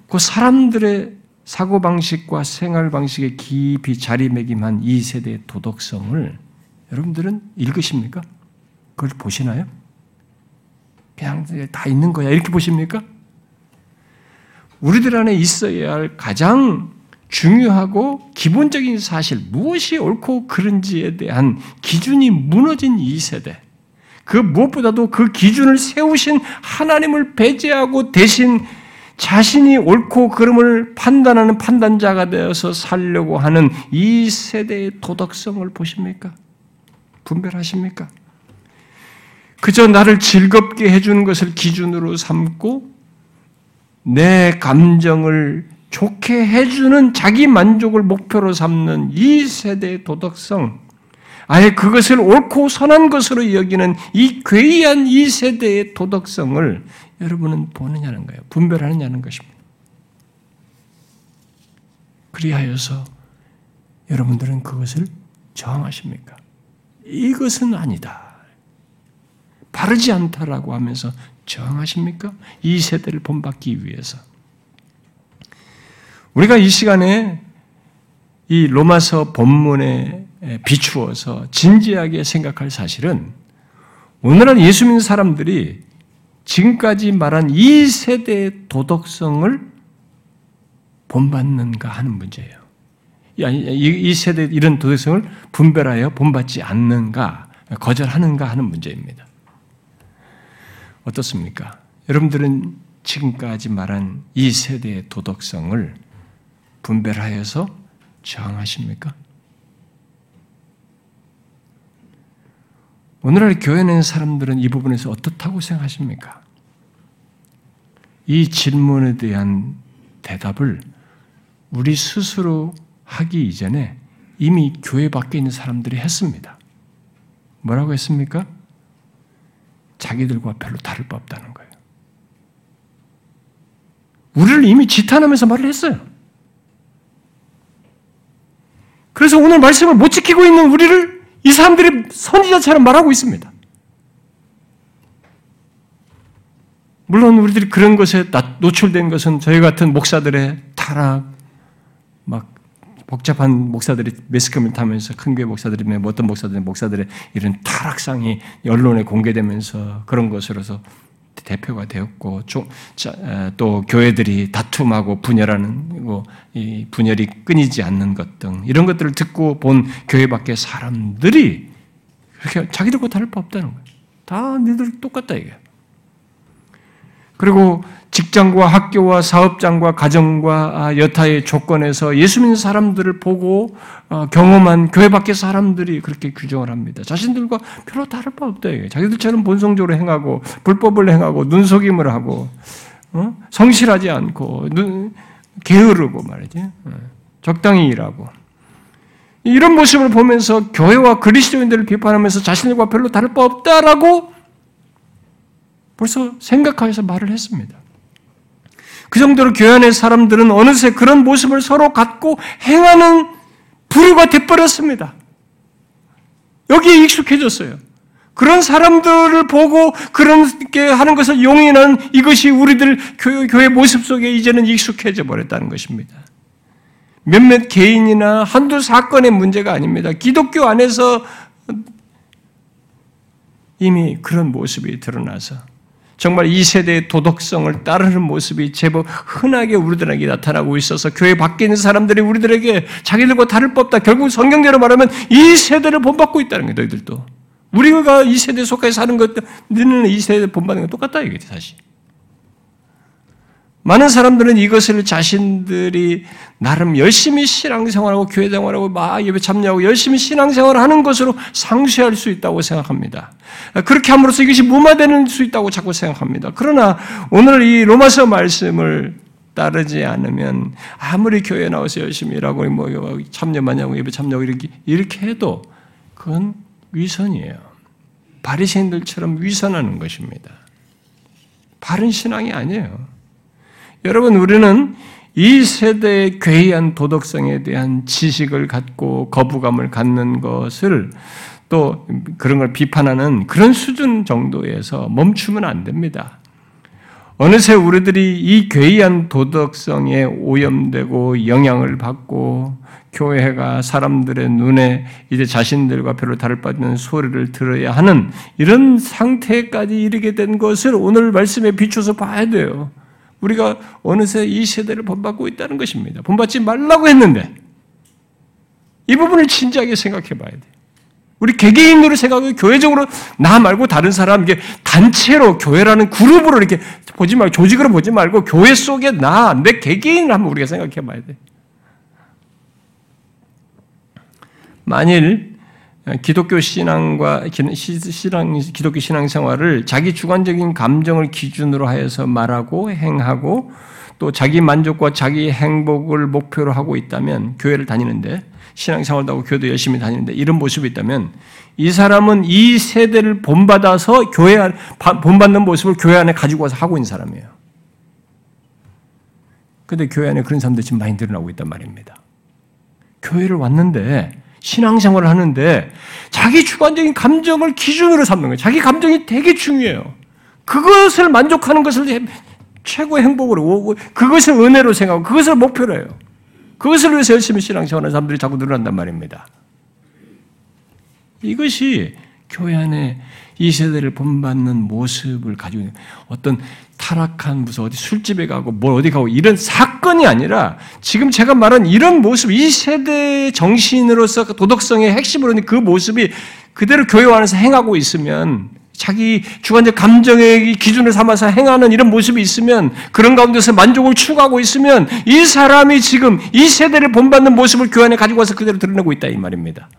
그 사람들의 사고방식과 생활방식에 깊이 자리매김한 이 세대의 도덕성을 여러분들은 읽으십니까? 그걸 보시나요? 그냥 다 있는 거야 이렇게 보십니까? 우리들 안에 있어야 할 가장 중요하고 기본적인 사실, 무엇이 옳고 그른지에 대한 기준이 무너진 이 세대, 그 무엇보다도 그 기준을 세우신 하나님을 배제하고 대신 자신이 옳고 그름을 판단하는 판단자가 되어서 살려고 하는 이 세대의 도덕성을 보십니까? 분별하십니까? 그저 나를 즐겁게 해주는 것을 기준으로 삼고 내 감정을 좋게 해주는 자기 만족을 목표로 삼는 이 세대의 도덕성, 아예 그것을 옳고 선한 것으로 여기는 이 괴이한 이 세대의 도덕성을 여러분은 보느냐는 거예요. 분별하느냐는 것입니다. 그리하여서 여러분들은 그것을 저항하십니까? 이것은 아니다, 바르지 않다라고 하면서 저항하십니까? 이 세대를 본받기 위해서. 우리가 이 시간에 이 로마서 본문에 비추어서 진지하게 생각할 사실은, 오늘날 예수 믿는 사람들이 지금까지 말한 이 세대의 도덕성을 본받는가 하는 문제예요. 이 세대의 이런 도덕성을 분별하여 본받지 않는가, 거절하는가 하는 문제입니다. 어떻습니까? 여러분들은 지금까지 말한 이 세대의 도덕성을 분별하여서 저항하십니까? 오늘날 교회 내 사람들은 이 부분에서 어떻다고 생각하십니까? 이 질문에 대한 대답을 우리 스스로 하기 이전에 이미 교회 밖에 있는 사람들이 했습니다. 뭐라고 했습니까? 자기들과 별로 다를 바 없다는 거예요. 우리를 이미 지탄하면서 말을 했어요. 그래서 오늘 말씀을 못 지키고 있는 우리를 이 사람들이 선지자처럼 말하고 있습니다. 물론 우리들이 그런 것에 노출된 것은 저희 같은 목사들의 타락, 막 복잡한 목사들이 매스컴을 타면서 큰 교회 목사들이, 어떤 목사들의 목사들의 이런 타락상이 언론에 공개되면서 그런 것으로서 대표가 되었고, 또 교회들이 다툼하고 분열하는, 이 분열이 끊이지 않는 것 등 이런 것들을 듣고 본 교회 밖의 사람들이 그렇게 자기들과 다를 바 없다는 거예요. 다 너희들 똑같다 이게. 그리고 직장과 학교와 사업장과 가정과 여타의 조건에서 예수 믿는 사람들을 보고 경험한 교회 밖의 사람들이 그렇게 규정을 합니다. 자신들과 별로 다를 바 없다. 자기들처럼 본성적으로 행하고 불법을 행하고 눈속임을 하고 성실하지 않고 게으르고 말이지, 적당히 일하고, 이런 모습을 보면서 교회와 그리스도인들을 비판하면서 자신들과 별로 다를 바 없다라고 벌써 생각하여서 말을 했습니다. 그 정도로 교회 안의 사람들은 어느새 그런 모습을 서로 갖고 행하는 부류가 돼버렸습니다. 여기에 익숙해졌어요. 그런 사람들을 보고 그렇게 하는 것을 용인하는 이것이 우리들 교회, 교회 모습 속에 이제는 익숙해져 버렸다는 것입니다. 몇몇 개인이나 한두 사건의 문제가 아닙니다. 기독교 안에서 이미 그런 모습이 드러나서 정말 이 세대의 도덕성을 따르는 모습이 제법 흔하게 우리들에게 나타나고 있어서 교회 밖에 있는 사람들이 우리들에게 자기들과 다를 법다, 결국 성경대로 말하면 이 세대를 본받고 있다는 거예요. 너희들도 우리가 이 세대에 속해 사는 것도 너희는 이 세대를 본받는 거 똑같다 이거지 사실. 많은 사람들은 이것을 자신들이 나름 열심히 신앙생활하고 교회생활하고 막 예배 참여하고 열심히 신앙생활을 하는 것으로 상쇄할 수 있다고 생각합니다. 그렇게 함으로써 이것이 무마되는 수 있다고 자꾸 생각합니다. 그러나 오늘 이 로마서 말씀을 따르지 않으면 아무리 교회에 나와서 열심히 일하고 뭐 참여만 하고 예배 참여하고 이렇게, 이렇게 해도 그건 위선이에요. 바리새인들처럼 위선하는 것입니다. 바른 신앙이 아니에요. 여러분, 우리는 이 세대의 괴이한 도덕성에 대한 지식을 갖고 거부감을 갖는 것을 또 그런 걸 비판하는 그런 수준 정도에서 멈추면 안 됩니다. 어느새 우리들이 이 괴이한 도덕성에 오염되고 영향을 받고 교회가 사람들의 눈에 이제 자신들과 별로 다를 바 없는 소리를 들어야 하는 이런 상태까지 이르게 된 것을 오늘 말씀에 비춰서 봐야 돼요. 우리가 어느새 이 세대를 본받고 있다는 것입니다. 본받지 말라고 했는데 이 부분을 진지하게 생각해 봐야 돼요. 우리 개개인으로 생각하고 교회적으로 나 말고 다른 사람, 이게 단체로 교회라는 그룹으로 이렇게 보지 말고, 조직으로 보지 말고 교회 속에 나, 내 개개인을 한번 우리가 생각해 봐야 돼요. 만일 기독교 신앙과 신앙, 기독교 신앙 생활을 자기 주관적인 감정을 기준으로 하여서 말하고 행하고 또 자기 만족과 자기 행복을 목표로 하고 있다면, 교회를 다니는데 신앙 생활도 하고 교회도 열심히 다니는데 이런 모습이 있다면, 이 사람은 이 세대를 본받아서 교회 안, 본받는 모습을 교회 안에 가지고 와서 하고 있는 사람이에요. 그런데 교회 안에 그런 사람들이 지금 많이 늘어나고 있단 말입니다. 교회를 왔는데 신앙생활을 하는데 자기 주관적인 감정을 기준으로 삼는 거예요. 자기 감정이 되게 중요해요. 그것을 만족하는 것을 최고의 행복으로 오고 그것을 은혜로 생각하고 그것을 목표로 해요. 그것을 위해서 열심히 신앙생활하는 사람들이 자꾸 늘어난단 말입니다. 이것이 교회 안에 이 세대를 본받는 모습을 가지고 있는 어떤 타락한 무슨 어디 술집에 가고 뭘 어디 가고 이런 사건이 아니라, 지금 제가 말한 이런 모습, 이 세대의 정신으로서 도덕성의 핵심으로는 그 모습이 그대로 교회 안에서 행하고 있으면, 자기 주관적 감정의 기준을 삼아서 행하는 이런 모습이 있으면, 그런 가운데서 만족을 추구하고 있으면 이 사람이 지금 이 세대를 본받는 모습을 교회 안에 가지고 와서 그대로 드러내고 있다 이 말입니다.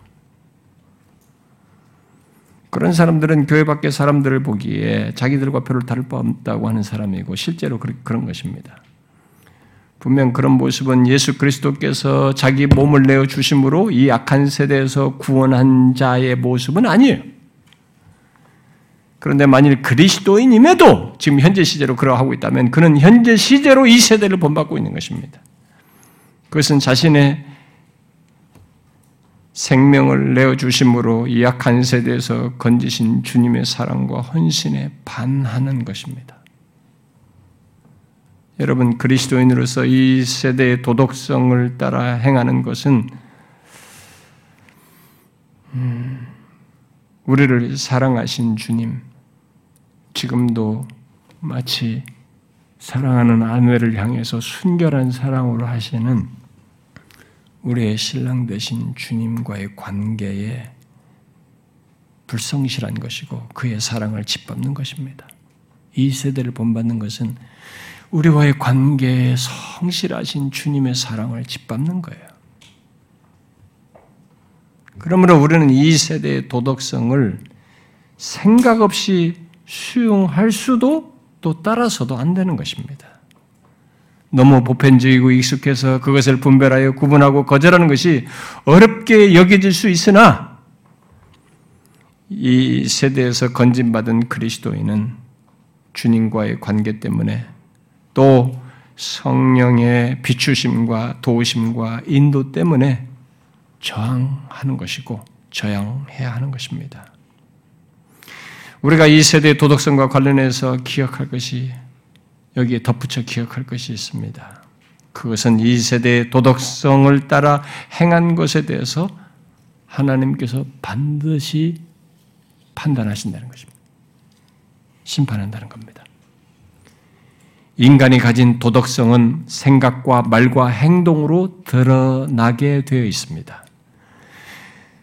그런 사람들은 교회 밖의 사람들을 보기에 자기들과 별로 다를 바 없다고 하는 사람이고 실제로 그런 것입니다. 분명 그런 모습은 예수 그리스도께서 자기 몸을 내어주심으로 이 악한 세대에서 구원한 자의 모습은 아니에요. 그런데 만일 그리스도인임에도 지금 현재 시제로 그러하고 있다면 그는 현재 시제로 이 세대를 본받고 있는 것입니다. 그것은 자신의 생명을 내어주심으로 이 약한 세대에서 건지신 주님의 사랑과 헌신에 반하는 것입니다. 여러분, 그리스도인으로서 이 세대의 도덕성을 따라 행하는 것은 음, 우리를 사랑하신 주님, 지금도 마치 사랑하는 아내를 향해서 순결한 사랑으로 하시는 우리의 신랑 되신 주님과의 관계에 불성실한 것이고 그의 사랑을 짓밟는 것입니다. 이 세대를 본받는 것은 우리와의 관계에 성실하신 주님의 사랑을 짓밟는 거예요. 그러므로 우리는 이 세대의 도덕성을 생각 없이 수용할 수도 또 따라서도 안 되는 것입니다. 너무 보편적이고 익숙해서 그것을 분별하여 구분하고 거절하는 것이 어렵게 여겨질 수 있으나, 이 세대에서 건진받은 그리스도인은 주님과의 관계 때문에 또 성령의 비추심과 도우심과 인도 때문에 저항하는 것이고 저항해야 하는 것입니다. 우리가 이 세대의 도덕성과 관련해서 기억할 것이, 여기에 덧붙여 기억할 것이 있습니다. 그것은 이 세대의 도덕성을 따라 행한 것에 대해서 하나님께서 반드시 판단하신다는 것입니다. 심판한다는 겁니다. 인간이 가진 도덕성은 생각과 말과 행동으로 드러나게 되어 있습니다.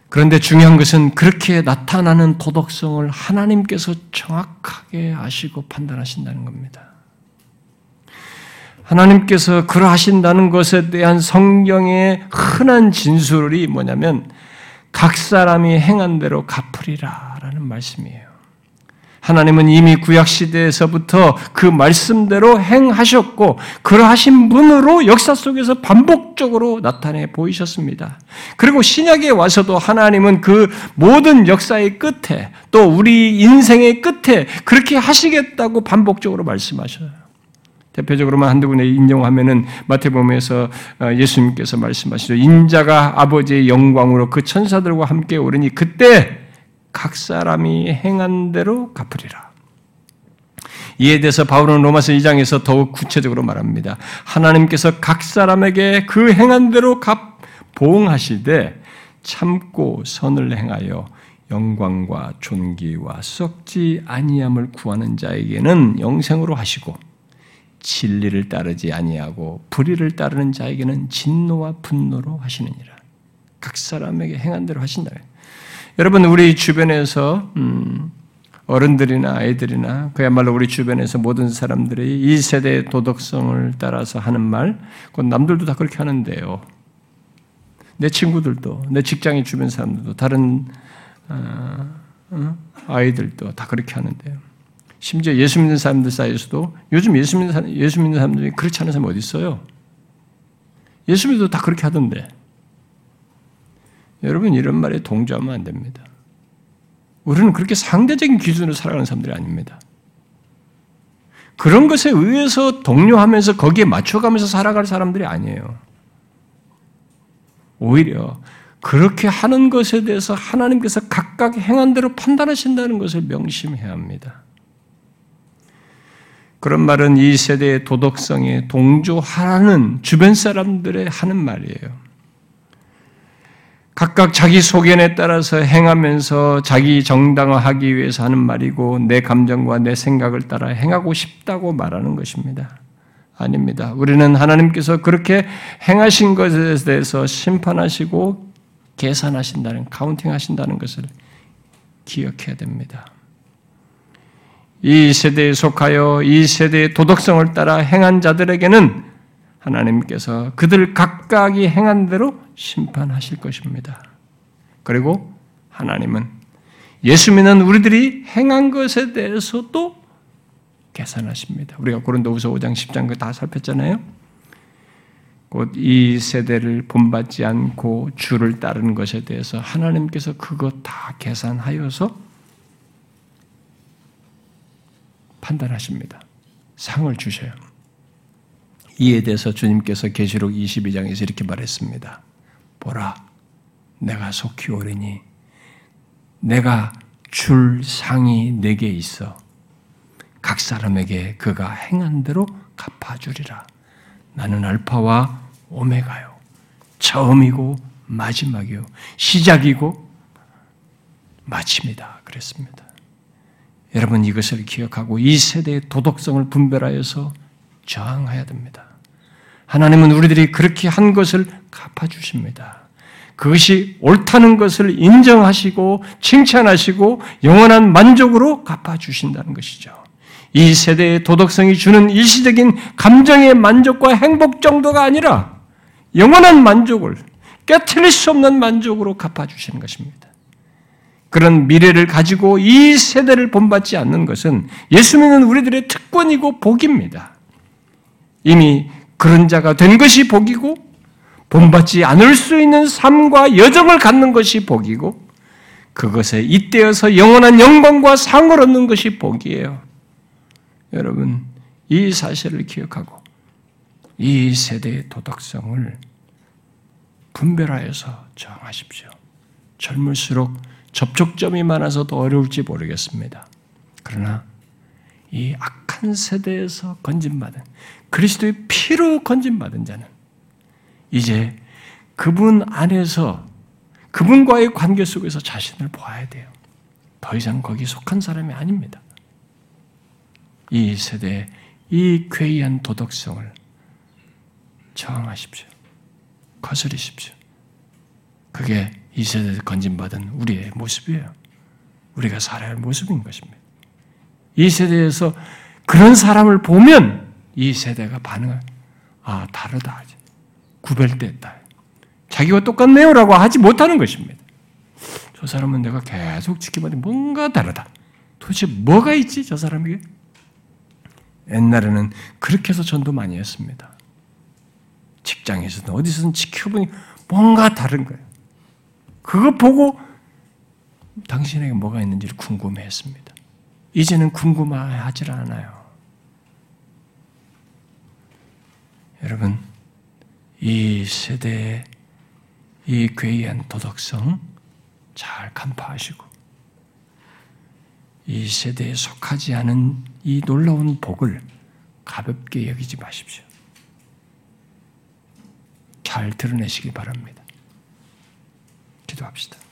그런데 중요한 것은 그렇게 나타나는 도덕성을 하나님께서 정확하게 아시고 판단하신다는 겁니다. 하나님께서 그러하신다는 것에 대한 성경의 흔한 진술이 뭐냐면 각 사람이 행한 대로 갚으리라 라는 말씀이에요. 하나님은 이미 구약시대에서부터 그 말씀대로 행하셨고 그러하신 분으로 역사 속에서 반복적으로 나타내 보이셨습니다. 그리고 신약에 와서도 하나님은 그 모든 역사의 끝에 또 우리 인생의 끝에 그렇게 하시겠다고 반복적으로 말씀하셔요. 대표적으로만 한두 군데 인용하면은 마태복음에서 예수님께서 말씀하시죠. 인자가 아버지의 영광으로 그 천사들과 함께 오르니 그때 각 사람이 행한 대로 갚으리라. 이에 대해서 바울은 로마서 이 장에서 더욱 구체적으로 말합니다. 하나님께서 각 사람에게 그 행한 대로 갚 보응하시되 참고 선을 행하여 영광과 존귀와 썩지 아니함을 구하는 자에게는 영생으로 하시고 진리를 따르지 아니하고 불의를 따르는 자에게는 진노와 분노로 하시느니라. 각 사람에게 행한 대로 하신다. 여러분, 우리 주변에서 음, 어른들이나 아이들이나 그야말로 우리 주변에서 모든 사람들이 이 세대의 도덕성을 따라서 하는 말, 그건 남들도 다 그렇게 하는데요. 내 친구들도, 내 직장인 주변 사람들도, 다른 어, 어? 아이들도 다 그렇게 하는데요. 심지어 예수 믿는 사람들 사이에서도 요즘 예수 믿는, 사람, 예수 믿는 사람들이 그렇지 않은 사람이 어디 있어요? 예수 믿어도 다 그렇게 하던데. 여러분, 이런 말에 동조하면 안 됩니다. 우리는 그렇게 상대적인 기준으로 살아가는 사람들이 아닙니다. 그런 것에 의해서 동요하면서 거기에 맞춰가면서 살아갈 사람들이 아니에요. 오히려 그렇게 하는 것에 대해서 하나님께서 각각 행한 대로 판단하신다는 것을 명심해야 합니다. 그런 말은 이 세대의 도덕성에 동조하라는 주변 사람들의 하는 말이에요. 각각 자기 소견에 따라서 행하면서 자기 정당화하기 위해서 하는 말이고 내 감정과 내 생각을 따라 행하고 싶다고 말하는 것입니다. 아닙니다. 우리는 하나님께서 그렇게 행하신 것에 대해서 심판하시고 계산하신다는, 카운팅하신다는 것을 기억해야 됩니다. 이 세대에 속하여 이 세대의 도덕성을 따라 행한 자들에게는 하나님께서 그들 각각이 행한 대로 심판하실 것입니다. 그리고 하나님은 예수 믿는 우리들이 행한 것에 대해서도 계산하십니다. 우리가 고린도후서 오 장 십 장 그 다 살폈잖아요. 곧 이 세대를 본받지 않고 주를 따르는 것에 대해서 하나님께서 그거 다 계산하여서 판단하십니다. 상을 주셔요. 이에 대해서 주님께서 계시록 이십이 장에서 이렇게 말했습니다. 보라, 내가 속히 오리니 내가 줄 상이 내게 있어 각 사람에게 그가 행한 대로 갚아주리라. 나는 알파와 오메가요, 처음이고 마지막이요, 시작이고 마침이다. 그랬습니다. 여러분, 이것을 기억하고 이 세대의 도덕성을 분별하여서 저항해야 됩니다. 하나님은 우리들이 그렇게 한 것을 갚아주십니다. 그것이 옳다는 것을 인정하시고 칭찬하시고 영원한 만족으로 갚아주신다는 것이죠. 이 세대의 도덕성이 주는 일시적인 감정의 만족과 행복 정도가 아니라 영원한 만족을 깨트릴 수 없는 만족으로 갚아주시는 것입니다. 그런 미래를 가지고 이 세대를 본받지 않는 것은 예수 믿는 우리들의 특권이고 복입니다. 이미 그런 자가 된 것이 복이고 본받지 않을 수 있는 삶과 여정을 갖는 것이 복이고 그것에 잇대어서 영원한 영광과 상을 얻는 것이 복이에요. 여러분, 이 사실을 기억하고 이 세대의 도덕성을 분별하여서 저항하십시오. 젊을수록 접촉점이 많아서 더 어려울지 모르겠습니다. 그러나 이 악한 세대에서 건진받은 그리스도의 피로 건진받은 자는 이제 그분 안에서 그분과의 관계 속에서 자신을 봐야 돼요. 더 이상 거기 속한 사람이 아닙니다. 이 세대의 이 괴이한 도덕성을 저항하십시오. 거스리십시오. 그게 이 세대에서 건진받은 우리의 모습이에요. 우리가 살아야 할 모습인 것입니다. 이 세대에서 그런 사람을 보면 이 세대가 반응할 아, 다르다. 구별됐다. 자기와 똑같네요 라고 하지 못하는 것입니다. 저 사람은 내가 계속 지켜봐도 뭔가 다르다. 도대체 뭐가 있지 저 사람에게? 옛날에는 그렇게 해서 전도 많이 했습니다. 직장에서든 어디서든 지켜보니 뭔가 다른 거예요. 그거 보고 당신에게 뭐가 있는지를 궁금해했습니다. 이제는 궁금하지 않아요. 여러분, 이 세대의 이 괴이한 도덕성 잘 간파하시고 이 세대에 속하지 않은 이 놀라운 복을 가볍게 여기지 마십시오. 잘 드러내시기 바랍니다. 기도합시다.